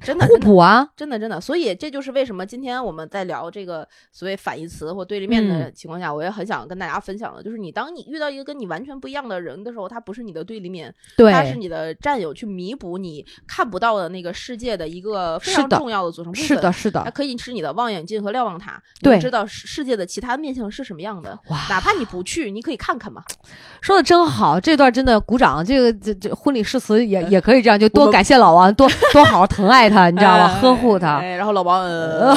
真的互补啊，真的真的。所以这就是为什么今天我们在聊这个所谓反义词或对立面的情况下，嗯，我也很想跟大家分享的，就是你当你遇到一个跟你完全不一样的人的时候，他不是你的对立面，对，他是你的战友，去弥补你看不到的那个世界的一个非常重要的组成部分。是的，是的，它可以是你的望远镜和瞭望塔，对，你知道世界的其他面向是什么样的。哇，哪怕你不去，你可以看看嘛。说的真好，这段真的鼓掌。这个这这婚礼誓词也也可以这样，就多感谢老王，多多好好疼爱他。你知道吗？哎，呵护他，哎，然后老王，呃、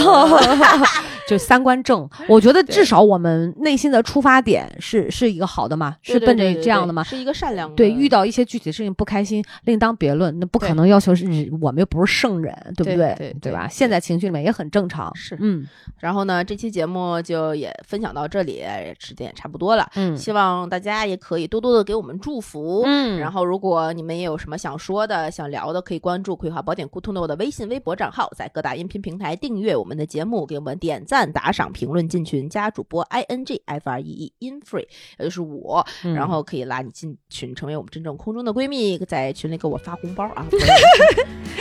就三观正。我觉得至少我们内心的出发点是是一个好的嘛，是奔着这样的嘛，是一个善良的。对，遇到一些具体事情不开心，另当别论，那不可能要求是我们又不是圣人，对不对？对 对, 对, 对吧？现在情绪里面也很正常。是，嗯。然后呢，这期节目就也分享到这里，时间也差不多了。嗯，希望大家也可以多多的给我们祝福。嗯，然后如果你们也有什么想说的、想聊的，可以关注《葵花宝典沟通》的我的微信。信微博账号，在各大音频平台订阅我们的节目，给我们点赞、打赏、评论、进群，加主播 i n g f r e e in free， 也就是我，嗯，然后可以拉你进群，成为我们真正空中的闺蜜，在群里给我发红包啊！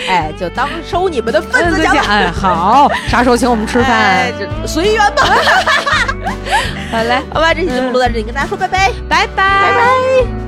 哎，就当收你们的份子钱。哎，好，啥时候请我们吃饭？哎，随缘吧。好嘞，好吧，这期节目录到这里，跟大家说拜拜，拜拜，拜拜。